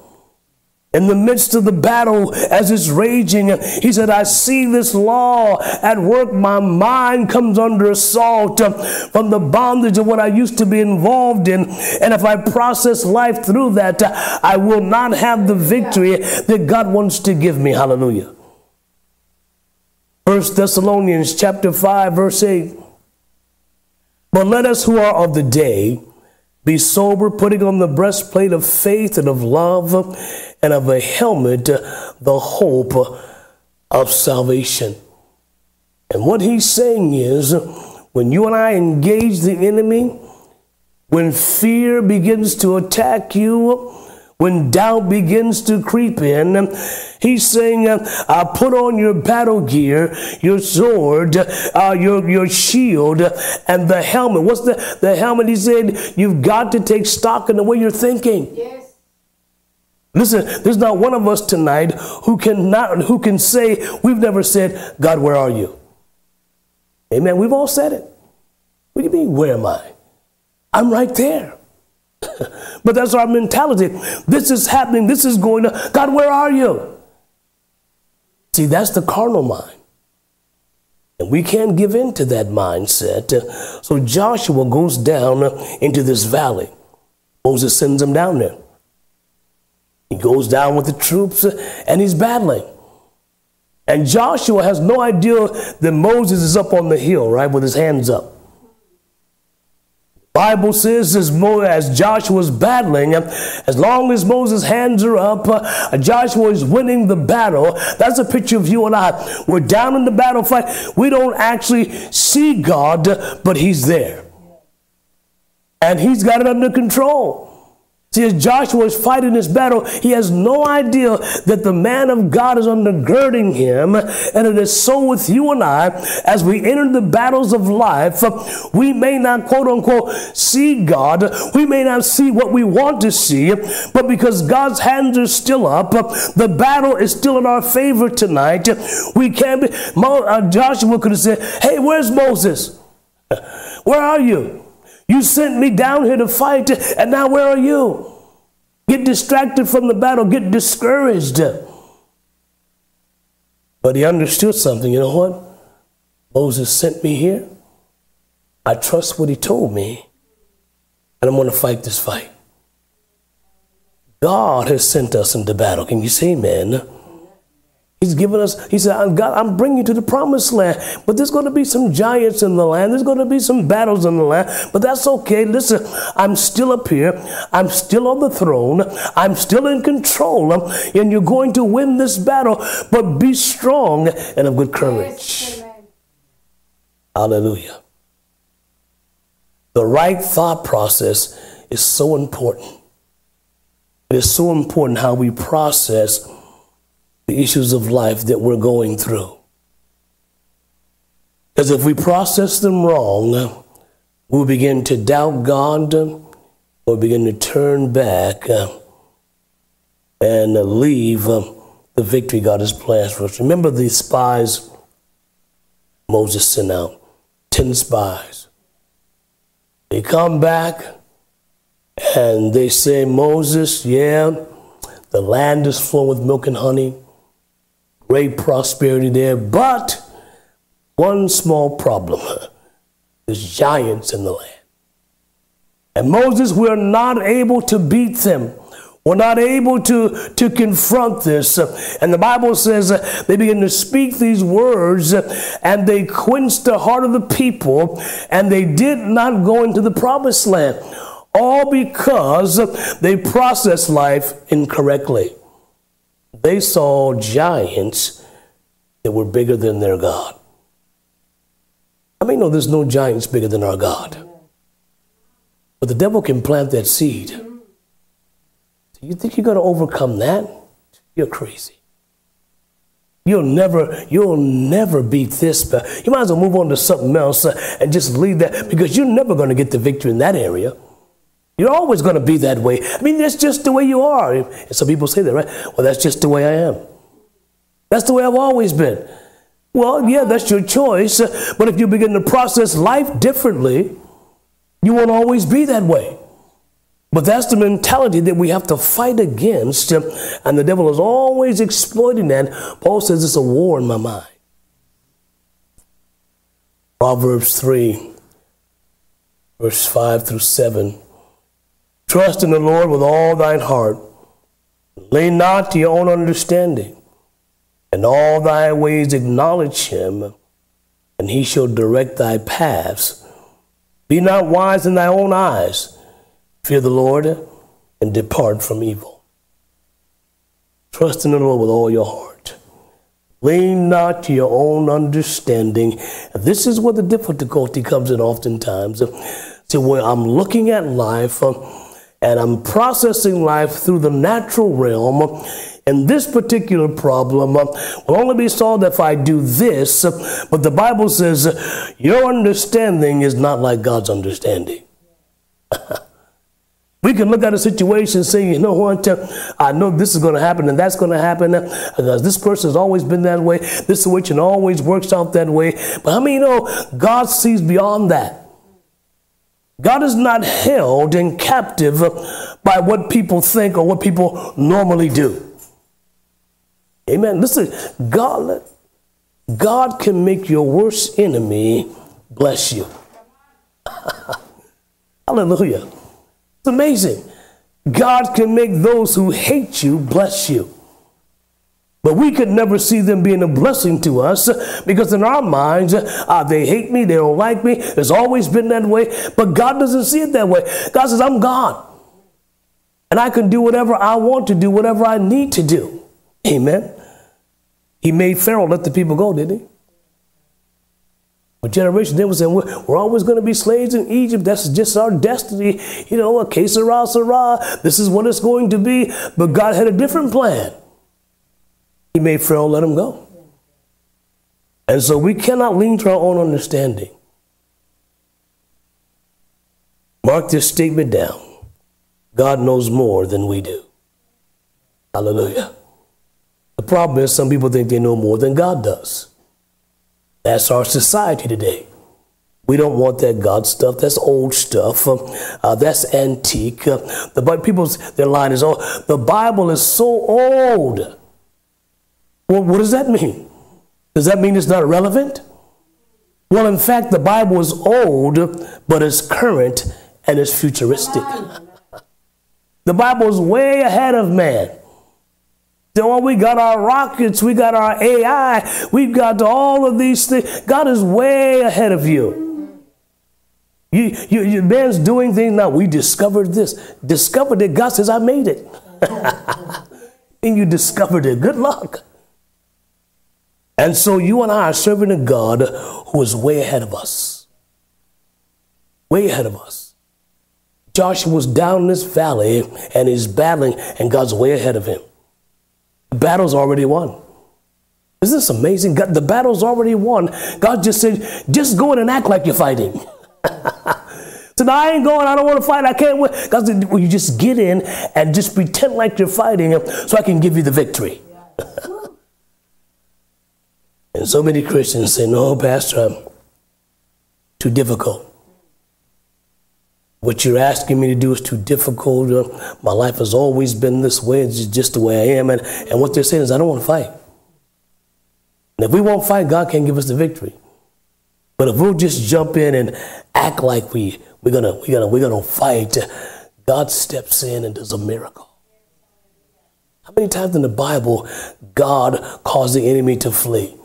In the midst of the battle, as it's raging, he said, I see this law at work. My mind comes under assault from the bondage of what I used to be involved in. And if I process life through that, I will not have the victory that God wants to give me. Hallelujah. First Thessalonians chapter 5, verse 8. But let us who are of the day be sober, putting on the breastplate of faith and of love, and of a helmet, the hope of salvation. And what he's saying is, when you and I engage the enemy, when fear begins to attack you, when doubt begins to creep in, he's saying, put on your battle gear, your sword, your shield, and the helmet. What's the helmet? He said, you've got to take stock in the way you're thinking. Yes. Listen, there's not one of us tonight who can say we've never said, God, where are you? Amen. We've all said it. What do you mean, where am I? I'm right there. But that's our mentality. This is happening. This is going on. God, where are you? See, that's the carnal mind. And we can't give in to that mindset. So Joshua goes down into this valley. Moses sends him down there. He goes down with the troops and he's battling. And Joshua has no idea that Moses is up on the hill, right, with his hands up. Bible says as Joshua's battling, as long as Moses' hands are up, Joshua is winning the battle. That's a picture of you and I. We're down in the battle fight. We don't actually see God, but he's there. And he's got it under control. See, as Joshua is fighting this battle, he has no idea that the man of God is undergirding him. And it is so with you and I, as we enter the battles of life, we may not, quote unquote, see God. We may not see what we want to see, but because God's hands are still up, the battle is still in our favor tonight. We can't be, Joshua could have said, hey, where's Moses? Where are you? You sent me down here to fight, and now where are you? Get distracted from the battle, get discouraged. But he understood something. You know what? Moses sent me here. I trust what he told me, and I'm going to fight this fight. God has sent us into battle. Can you say amen? He's given us, he said, God, I'm bringing you to the promised land. But there's going to be some giants in the land. There's going to be some battles in the land. But that's okay. Listen, I'm still up here. I'm still on the throne. I'm still in control. And you're going to win this battle. But be strong and of good courage. Hallelujah. The right thought process is so important. It is so important how we process the issues of life that we're going through. Because if we process them wrong, we'll begin to doubt God, we'll begin to turn back and leave the victory God has planned for us. Remember the spies Moses sent out, 10 spies. They come back and they say, Moses, yeah, the land is flowing with milk and honey. Great prosperity there, but one small problem. There's giants in the land. And Moses, we're not able to beat them. We're not able to confront this. And the Bible says they begin to speak these words and they quenched the heart of the people and they did not go into the promised land. All because they processed life incorrectly. They saw giants that were bigger than their God. I mean, no, there's no giants bigger than our God. But the devil can plant that seed. So you think you're going to overcome that? You're crazy. You'll never beat this. You might as well move on to something else and just leave that because you're never going to get the victory in that area. You're always going to be that way. I mean, that's just the way you are. And some people say that, right? Well, that's just the way I am. That's the way I've always been. Well, yeah, that's your choice. But if you begin to process life differently, you won't always be that way. But that's the mentality that we have to fight against. And the devil is always exploiting that. Paul says it's a war in my mind. Proverbs 3, verse 5 through 7. Trust in the Lord with all thine heart. Lean not to your own understanding. In all thy ways acknowledge him, and he shall direct thy paths. Be not wise in thy own eyes. Fear the Lord and depart from evil. Trust in the Lord with all your heart. Lean not to your own understanding. This is where the difficulty comes in oftentimes. See, where I'm looking at life and I'm processing life through the natural realm. And this particular problem will only be solved if I do this. But the Bible says, your understanding is not like God's understanding. We can look at a situation and say, you know what, I know this is going to happen and that's going to happen. This person has always been that way. This situation always works out that way. But how many know God sees beyond that? God is not held in captive by what people think or what people normally do. Amen. Listen, God can make your worst enemy bless you. Hallelujah. It's amazing. God can make those who hate you bless you. But we could never see them being a blessing to us because in our minds, they hate me, they don't like me. It's always been that way. But God doesn't see it that way. God says, I'm God. And I can do whatever I want to do, whatever I need to do. Amen. He made Pharaoh let the people go, didn't he? A generation they were saying, we're always going to be slaves in Egypt. That's just our destiny. You know, a que sera, sera. This is what it's going to be. But God had a different plan. He made Pharaoh let him go. And so we cannot lean to our own understanding. Mark this statement down. God knows more than we do. Hallelujah. The problem is some people think they know more than God does. That's our society today. We don't want that God stuff. That's old stuff. That's antique. But people's their line is, oh, the Bible is so old. Well, what does that mean? Does that mean it's not relevant? Well, in fact, the Bible is old, but it's current and it's futuristic. The Bible is way ahead of man. Oh, we got our rockets, we got our AI, we've got all of these things. God is way ahead of you. Man's doing things now. We discovered this. Discovered it. God says, I made it. And you discovered it. Good luck. And so you and I are serving a God who is way ahead of us. Way ahead of us. Joshua was down this valley and he's battling and God's way ahead of him. Battle's already won. Isn't this amazing? God, the battle's already won. God just said, just go in and act like you're fighting. So now I ain't going. I don't want to fight. I can't win. God said, well, you just get in and just pretend like you're fighting so I can give you the victory. And so many Christians say, no, Pastor, I'm too difficult. What you're asking me to do is too difficult. My life has always been this way. It's just the way I am. And what they're saying is, I don't want to fight. And if we won't fight, God can't give us the victory. But if we'll just jump in and act like we're gonna fight, God steps in and does a miracle. How many times in the Bible God caused the enemy to flee?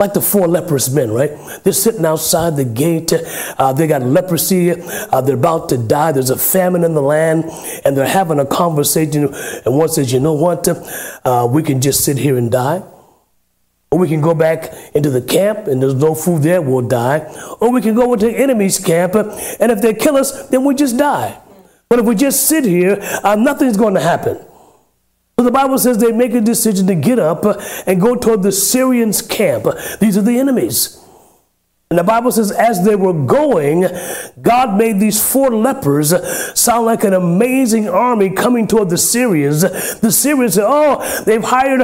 Like the four leprous men, right? They're sitting outside the gate. They got leprosy. They're about to die. There's a famine in the land, and they're having a conversation. And one says, you know what? We can just sit here and die. Or we can go back into the camp, and there's no food there. We'll die. Or we can go into the enemy's camp, and if they kill us, then we just die. But if we just sit here, nothing's going to happen. So the Bible says they make a decision to get up and go toward the Syrians' camp. These are the enemies. And the Bible says as they were going, God made these four lepers sound like an amazing army coming toward the Syrians. The Syrians said, oh, they've hired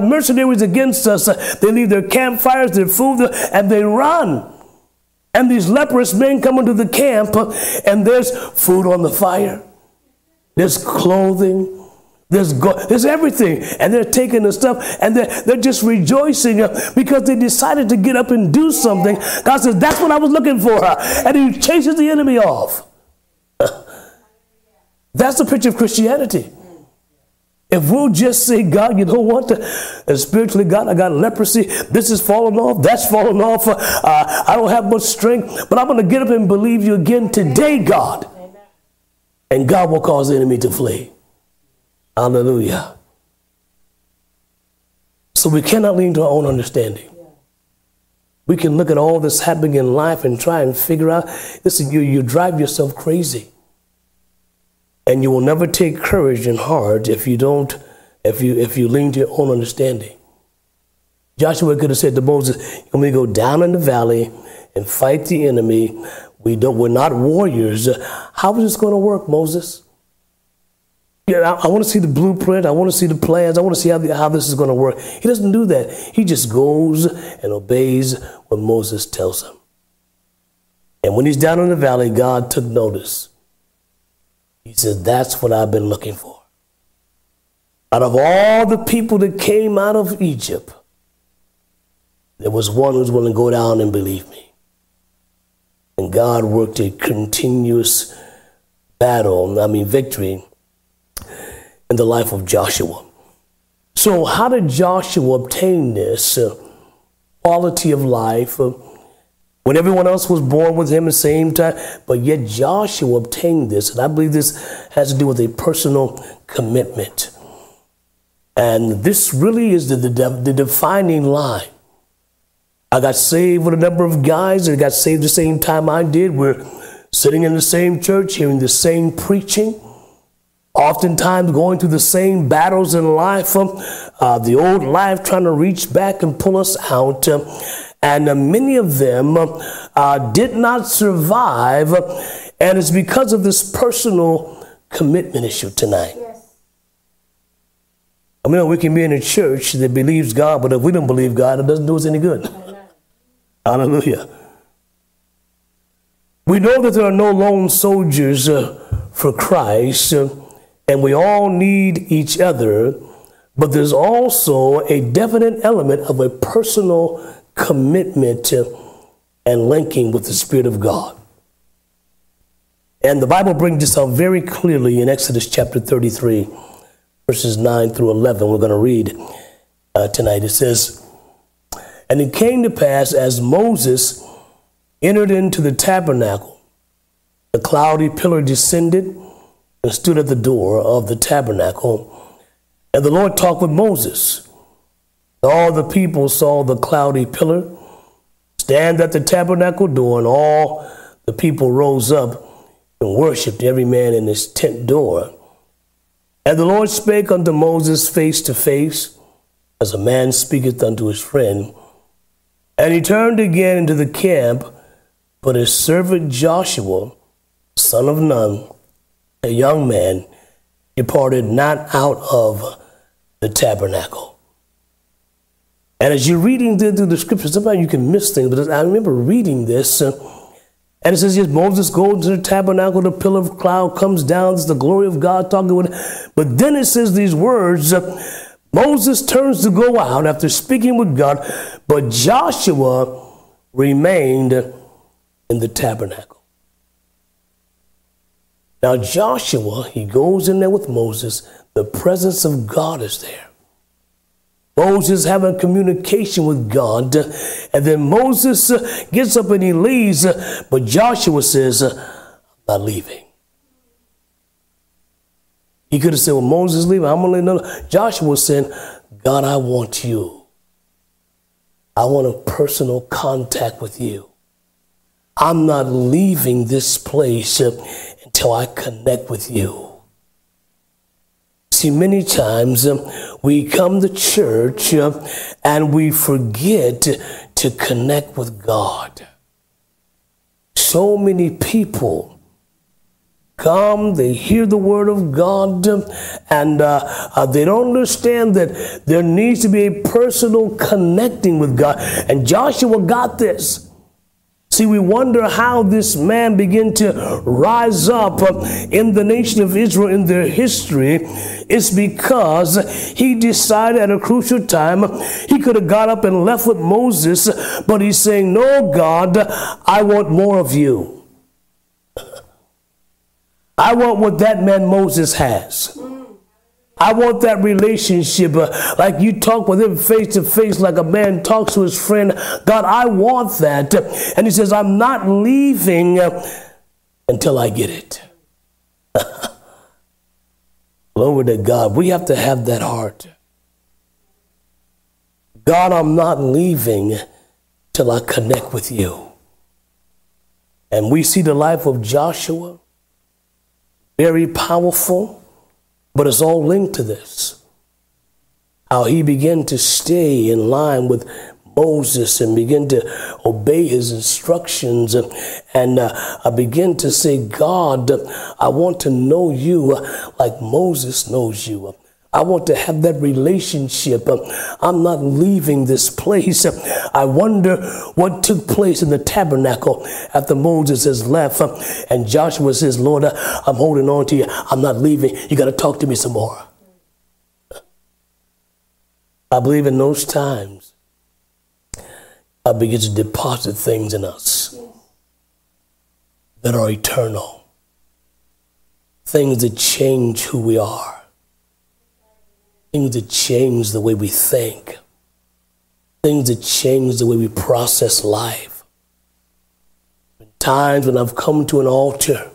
mercenaries against us. They leave their campfires, their food, and they run. And these leprous men come into the camp, and there's food on the fire. There's clothing. There's everything, and they're taking the stuff, and they're just rejoicing because they decided to get up and do something. God says, that's what I was looking for, and he chases the enemy off. That's the picture of Christianity. If we'll just say, God, you know what? Spiritually, God, I got leprosy. This is falling off. That's falling off. I don't have much strength, but I'm going to get up and believe you again today, God. And God will cause the enemy to flee. Hallelujah. So we cannot lean to our own understanding. We can look at all this happening in life and try and figure out. Listen, you drive yourself crazy. And you will never take courage in heart if you don't, if you lean to your own understanding. Joshua could have said to Moses, when we go down in the valley and fight the enemy, we're not warriors. How is this going to work, Moses? Yeah, I want to see the blueprint. I want to see the plans. I want to see how this is going to work. He doesn't do that. He just goes and obeys what Moses tells him. And when he's down in the valley, God took notice. He says, that's what I've been looking for. Out of all the people that came out of Egypt, there was one who's willing to go down and believe me. And God worked a continuous victory in the life of Joshua. So how did Joshua obtain this quality of life when everyone else was born with him at the same time? But yet Joshua obtained this, and I believe this has to do with a personal commitment. And this really is the defining line. I got saved with a number of guys that got saved the same time I did. We're sitting in the same church, hearing the same preaching, oftentimes going through the same battles in life, the old life trying to reach back and pull us out. And many of them did not survive. And it's because of this personal commitment issue tonight. Yes. I mean, we can be in a church that believes God, but if we don't believe God, it doesn't do us any good. Hallelujah. We know that there are no lone soldiers for Christ. And we all need each other, but there's also a definite element of a personal commitment to and linking with the Spirit of God. And the Bible brings this out very clearly in Exodus chapter 33, verses 9 through 11. We're going to read tonight. It says, "And it came to pass as Moses entered into the tabernacle, the cloudy pillar descended and stood at the door of the tabernacle. And the Lord talked with Moses. All the people saw the cloudy pillar stand at the tabernacle door, and all the people rose up and worshipped, every man in his tent door. And the Lord spake unto Moses face to face, as a man speaketh unto his friend. And he turned again into the camp, but his servant Joshua, son of Nun, a young man, departed not out of the tabernacle." And as you're reading through the scriptures, sometimes you can miss things, but I remember reading this, and it says, yes, Moses goes to the tabernacle, the pillar of cloud comes down, it's the glory of God talking with him. But then it says these words, Moses turns to go out after speaking with God, but Joshua remained in the tabernacle. Now, Joshua, he goes in there with Moses. The presence of God is there. Moses having communication with God. And then Moses gets up and he leaves. But Joshua says, I'm not leaving. He could have said, well, Moses leaving, I'm going to leave. No. Joshua said, God, I want you. I want a personal contact with you. I'm not leaving this place until I connect with you. See, many times we come to church and we forget to connect with God. So many people come, they hear the word of God, and they don't understand that there needs to be a personal connecting with God. And Joshua got this. See, we wonder how this man began to rise up in the nation of Israel in their history. It's because he decided at a crucial time, he could have got up and left with Moses, but he's saying, no, God, I want more of you. I want what that man Moses has. I want that relationship, like you talk with him face to face, like a man talks to his friend. God, I want that. And he says, I'm not leaving until I get it. Glory to God. We have to have that heart. God, I'm not leaving till I connect with you. And we see the life of Joshua very powerful, but it's all linked to this. How he began to stay in line with Moses and begin to obey his instructions and begin to say, God, I want to know you like Moses knows you. I want to have that relationship. I'm not leaving this place. I wonder what took place in the tabernacle after Moses has left. And Joshua says, Lord, I'm holding on to you. I'm not leaving. You got to talk to me some more. I believe in those times, God begins to deposit things in us that are eternal. Things that change who we are. Things that change the way we think. Things that change the way we process life. Times when I've come to an altar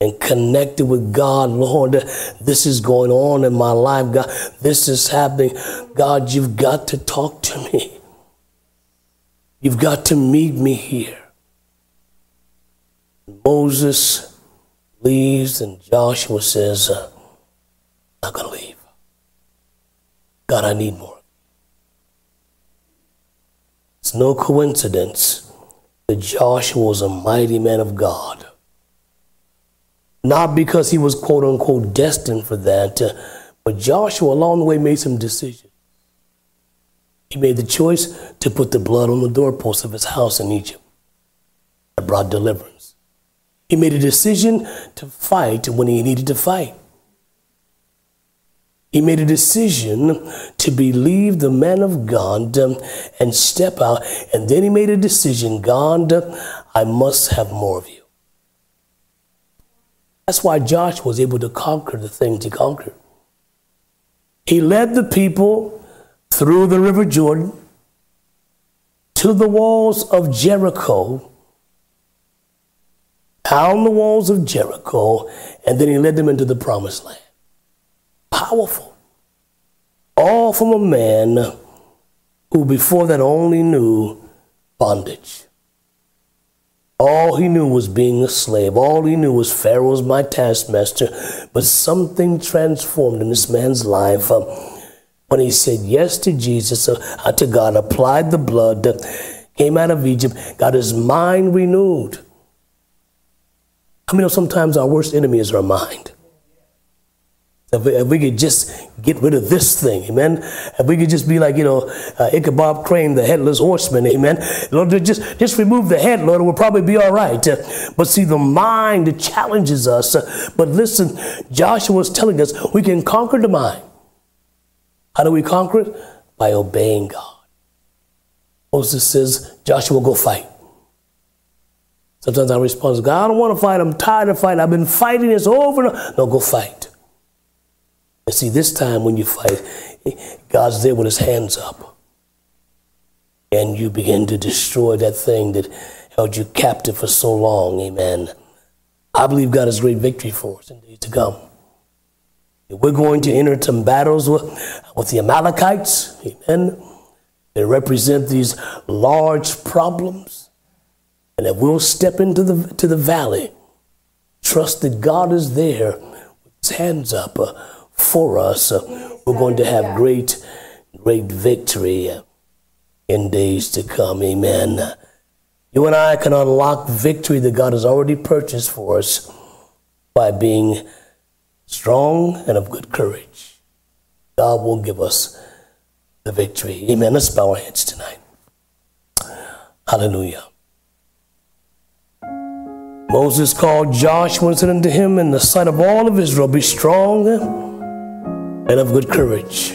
and connected with God, Lord, this is going on in my life. God, this is happening. God, you've got to talk to me. You've got to meet me here. Moses leaves and Joshua says, I'm not going to leave. God, I need more. It's no coincidence that Joshua was a mighty man of God. Not because he was quote unquote destined for that, but Joshua along the way made some decisions. He made the choice to put the blood on the doorposts of his house in Egypt. That brought deliverance. He made a decision to fight when he needed to fight. He made a decision to believe the man of God and step out. And then he made a decision, God, I must have more of you. That's why Joshua was able to conquer the things he conquered. He led the people through the River Jordan to the walls of Jericho, down the walls of Jericho, and then he led them into the Promised Land. Powerful. All from a man who before that only knew bondage. All he knew was being a slave. All he knew was Pharaoh's my taskmaster. But something transformed in this man's life when he said yes to Jesus, to God, applied the blood, came out of Egypt, got his mind renewed. I mean, sometimes our worst enemy is our mind. If we could just get rid of this thing, amen. If we could just be like, Ichabod Crane, the headless horseman, amen. Lord, just remove the head, Lord, it will probably be all right. But see, the mind challenges us. But listen, Joshua's telling us we can conquer the mind. How do we conquer it? By obeying God. Moses says, Joshua, go fight. Sometimes our response is, God, I don't want to fight. I'm tired of fighting. I've been fighting this over and over. No, go fight. And see, this time when you fight, God's there with his hands up. And you begin to destroy that thing that held you captive for so long, amen. I believe God has great victory for us in days to come. We're going to enter some battles with the Amalekites, amen. They represent these large problems. And if we'll step into the valley, trust that God is there with his hands up, for us, we're going to have great victory in days to come. Amen. You and I can unlock victory that God has already purchased for us by being strong and of good courage. God will give us the victory. Amen. Let's bow our heads tonight. Hallelujah. Moses called Joshua and said unto him, in the sight of all of Israel, be strong and of good courage.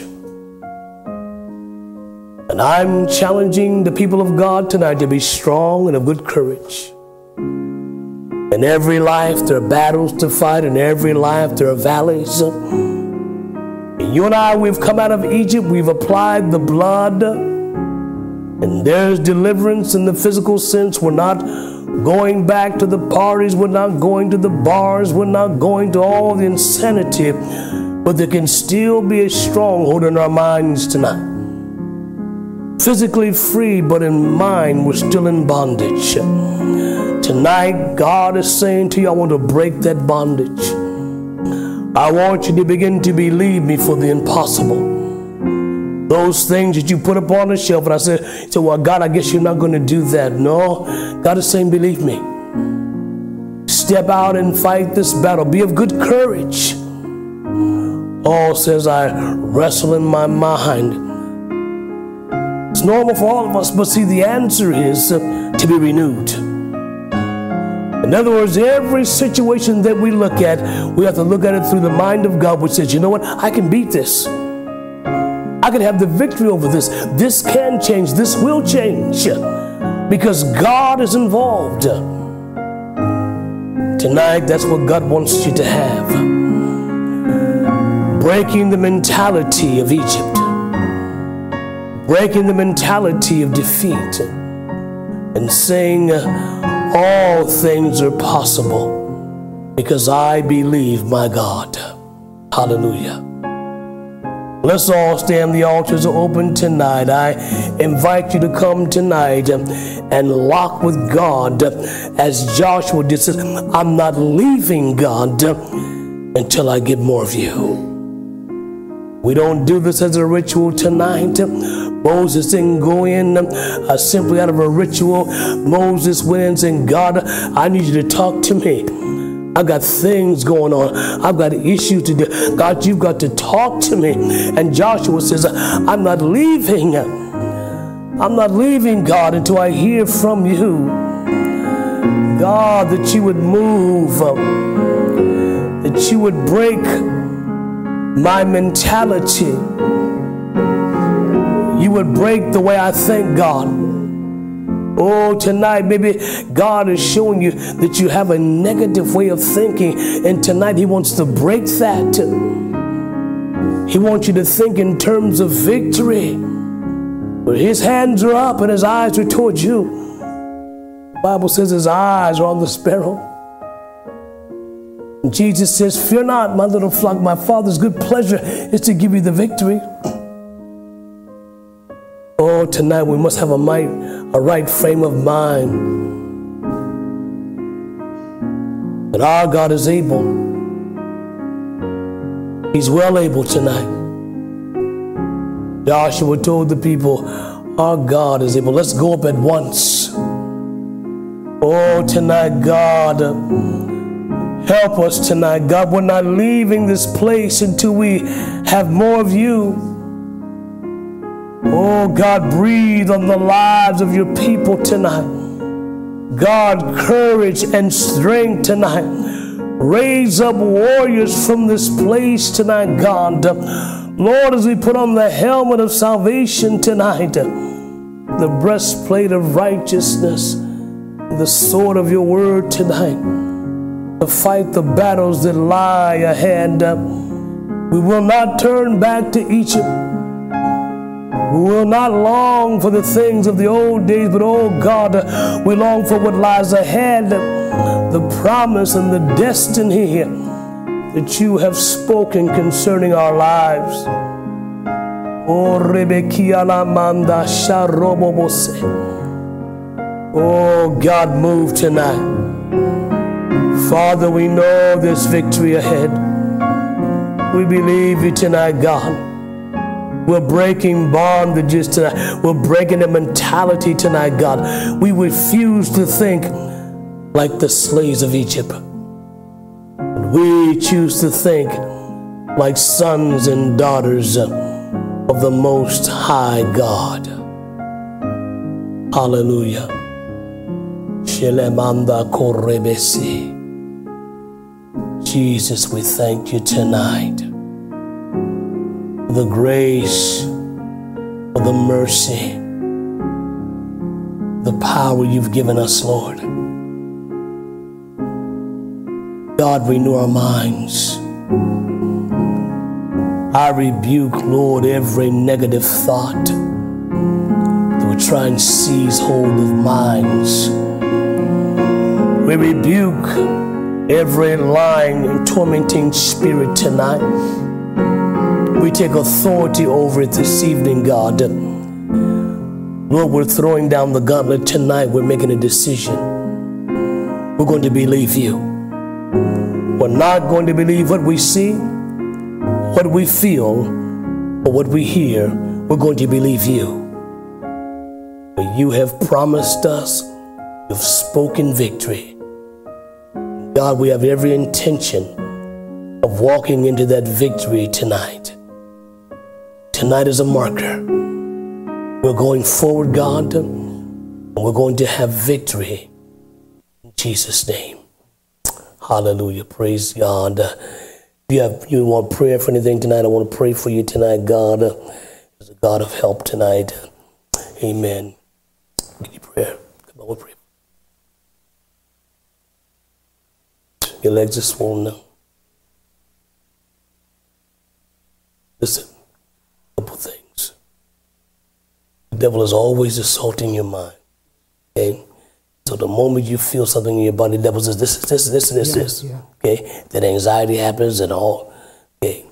And I'm challenging the people of God tonight to be strong and of good courage. In every life there are battles to fight. In every life there are valleys. And you and I, we've come out of Egypt. We've applied the blood. And there's deliverance in the physical sense. We're not going back to the parties. We're not going to the bars. We're not going to all the insanity. But there can still be a stronghold in our minds tonight. physically free, but in mind we're still in bondage. Tonight, God is saying to you, I want to break that bondage. I want you to begin to believe me for the impossible. Those things that you put up on the shelf, and I said, so, well, God, I guess you're not going to do that. No, God is saying, believe me. Step out and fight this battle. Be of good courage. Paul says, I wrestle in my mind. It's normal for all of us, but see, the answer is to be renewed. In other words, every situation that we look at, we have to look at it through the mind of God, which says, you know what? I can beat this. I can have the victory over this. This can change. This will change because God is involved. Tonight, that's what God wants you to have. Breaking the mentality of Egypt. Breaking the mentality of defeat. And saying, all things are possible because I believe my God. Hallelujah. Let's all stand. The altars are open tonight. I invite you to come tonight and lock with God as Joshua did. Says, I'm not leaving God until I get more of you. We don't do this as a ritual tonight. Moses didn't go in simply out of a ritual. Moses went in saying, God, I need you to talk to me. I've got things going on. I've got issues to do. God, you've got to talk to me. And Joshua says, I'm not leaving. I'm not leaving, God, until I hear from you. God, that you would move, that you would break my mentality. You would break the way I think, God. Oh, tonight, maybe God is showing you that you have a negative way of thinking. And tonight, He wants to break that. He wants you to think in terms of victory. But His hands are up and His eyes are towards you. The Bible says His eyes are on the sparrow. And Jesus says, fear not, my little flock. My Father's good pleasure is to give you the victory. Oh, tonight, we must have a right frame of mind. But our God is able. He's well able tonight. Joshua told the people, our God is able. Let's go up at once. Oh, tonight, God, help us tonight. God, we're not leaving this place until we have more of you. Oh, God, breathe on the lives of your people tonight. God, courage and strength tonight. Raise up warriors from this place tonight, God. Lord, as we put on the helmet of salvation tonight, the breastplate of righteousness, the sword of your word tonight, to fight the battles that lie ahead. We will not turn back to Egypt. We will not long for the things of the old days, but oh God, we long for what lies ahead, the promise and the destiny that you have spoken concerning our lives. Oh God, move tonight. Father, we know there's victory ahead. We believe you tonight, God. We're breaking bondages tonight. We're breaking the mentality tonight, God. We refuse to think like the slaves of Egypt. We choose to think like sons and daughters of the Most High God. Hallelujah. Shelemanda korebesi. Jesus, we thank you tonight. The grace, for the mercy, the power you've given us, Lord. God, renew our minds. I rebuke, Lord, every negative thought that would try and seize hold of minds. We rebuke every lying and tormenting spirit tonight. We take authority over it this evening, God. Lord, we're throwing down the gauntlet tonight. We're making a decision. We're going to believe you. We're not going to believe what we see, what we feel, or what we hear. We're going to believe you. You have promised us. You've spoken victory. God, we have every intention of walking into that victory tonight. Tonight is a marker. We're going forward, God, and we're going to have victory in Jesus' name. Hallelujah. Praise God. You want prayer for anything tonight, I want to pray for you tonight. God is a God of help tonight. Amen. Give you prayer. Come on, we'll pray. Your legs are swollen now. Listen, a couple things. The devil is always assaulting your mind. Okay? So the moment you feel something in your body, the devil says, this. Yeah. Okay? That anxiety happens and all. Okay?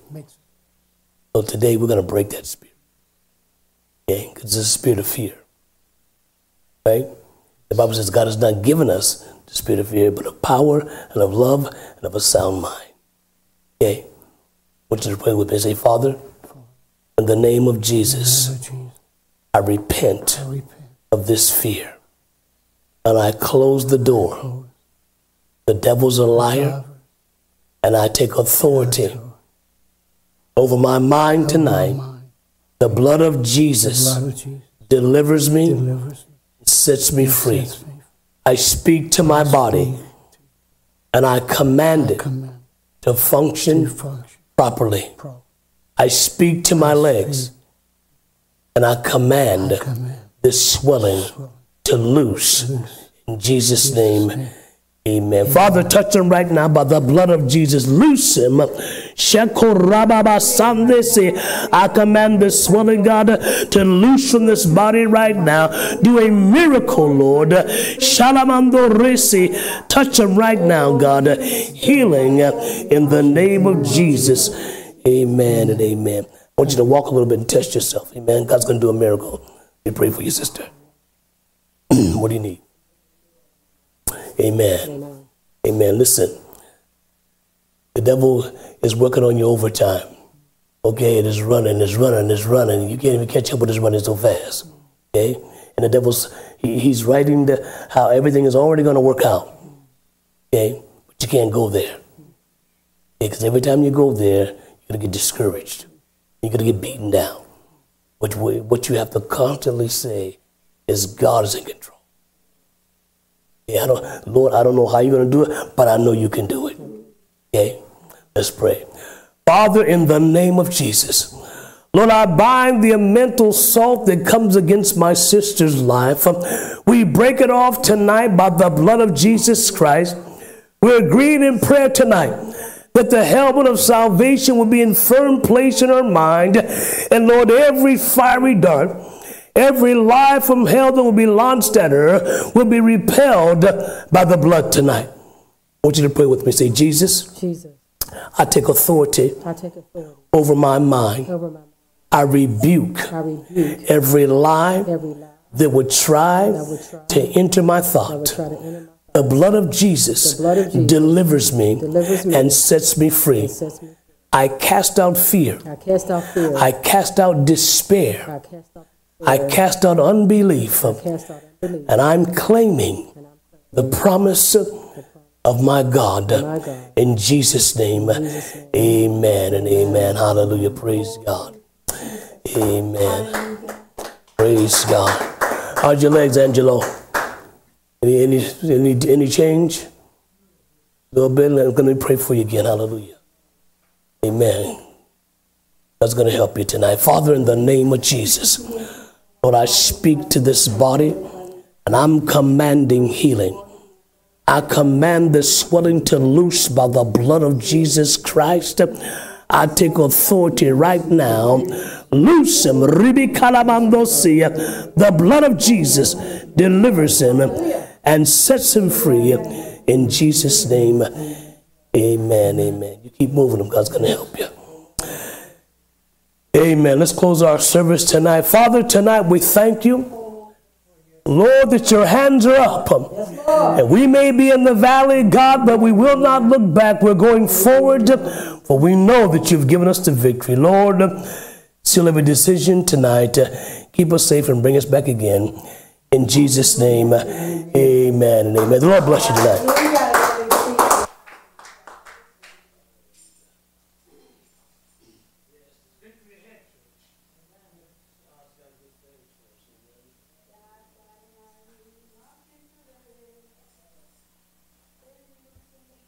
So today we're going to break that spirit. Okay? Because it's a spirit of fear. Right? The Bible says God has not given us the spirit of fear, but of power and of love and of a sound mind. Okay? Which is pray with me. Say, Father, in the name of Jesus, I repent of this fear. And I close the door. The devil's a liar. And I take authority over my mind tonight. The blood of Jesus delivers me, sets me free. I speak to my body. And I command it to function properly. I speak to my legs. And I command this swelling to loose. In Jesus' name, amen. Father, touch him right now by the blood of Jesus. Loose him. I command this swelling, God, to loose from this body right now. Do a miracle, Lord. Touch him right now, God. Healing in the name of Jesus. Amen and amen. I want you to walk a little bit and test yourself. Amen. God's going to do a miracle. We pray for you, sister. What do you need? Amen. Amen. Amen. Listen, the devil is working on you overtime. Okay, it is running, it's running. You can't even catch up with it's running so fast. Okay, and the devil's he's writing how everything is already going to work out. Okay, but you can't go there. Because every time you go there, you're going to get discouraged. You're going to get beaten down. But what you have to constantly say is God is in control. Yeah, Lord, I don't know how you're going to do it, but I know you can do it. Okay? Let's pray. Father, in the name of Jesus, Lord, I bind the mental assault that comes against my sister's life. We break it off tonight by the blood of Jesus Christ. We're agreeing in prayer tonight that the helmet of salvation will be in firm place in her mind. And Lord, every fiery dart, every lie from hell that will be launched at her will be repelled by the blood tonight. I want you to pray with me. Say, Jesus, I take authority over my mind. I rebuke every lie that would try to enter my thought. The blood of Jesus delivers me and sets me free. I cast out fear. I cast out despair. I cast out unbelief, and I'm claiming the promise of my God in Jesus' name. Amen and amen. Hallelujah. Praise God. Amen. Praise God. How's your legs, Angelo? Any change? A little bit. I'm going to pray for you again. Hallelujah. Amen. That's going to help you tonight. Father, in the name of Jesus, Lord, I speak to this body, and I'm commanding healing. I command this swelling to loose by the blood of Jesus Christ. I take authority right now. Loose him. The blood of Jesus delivers him and sets him free. In Jesus' name, amen, amen. You keep moving him. God's going to help you. Amen. Let's close our service tonight. Father, tonight we thank you Lord, that your hands are up. And we may be in the valley, God, but we will not look back. We're going forward, for we know that you've given us the victory. Lord, seal every decision tonight. Keep us safe and bring us back again. In Jesus' name, amen and amen. The Lord bless you tonight.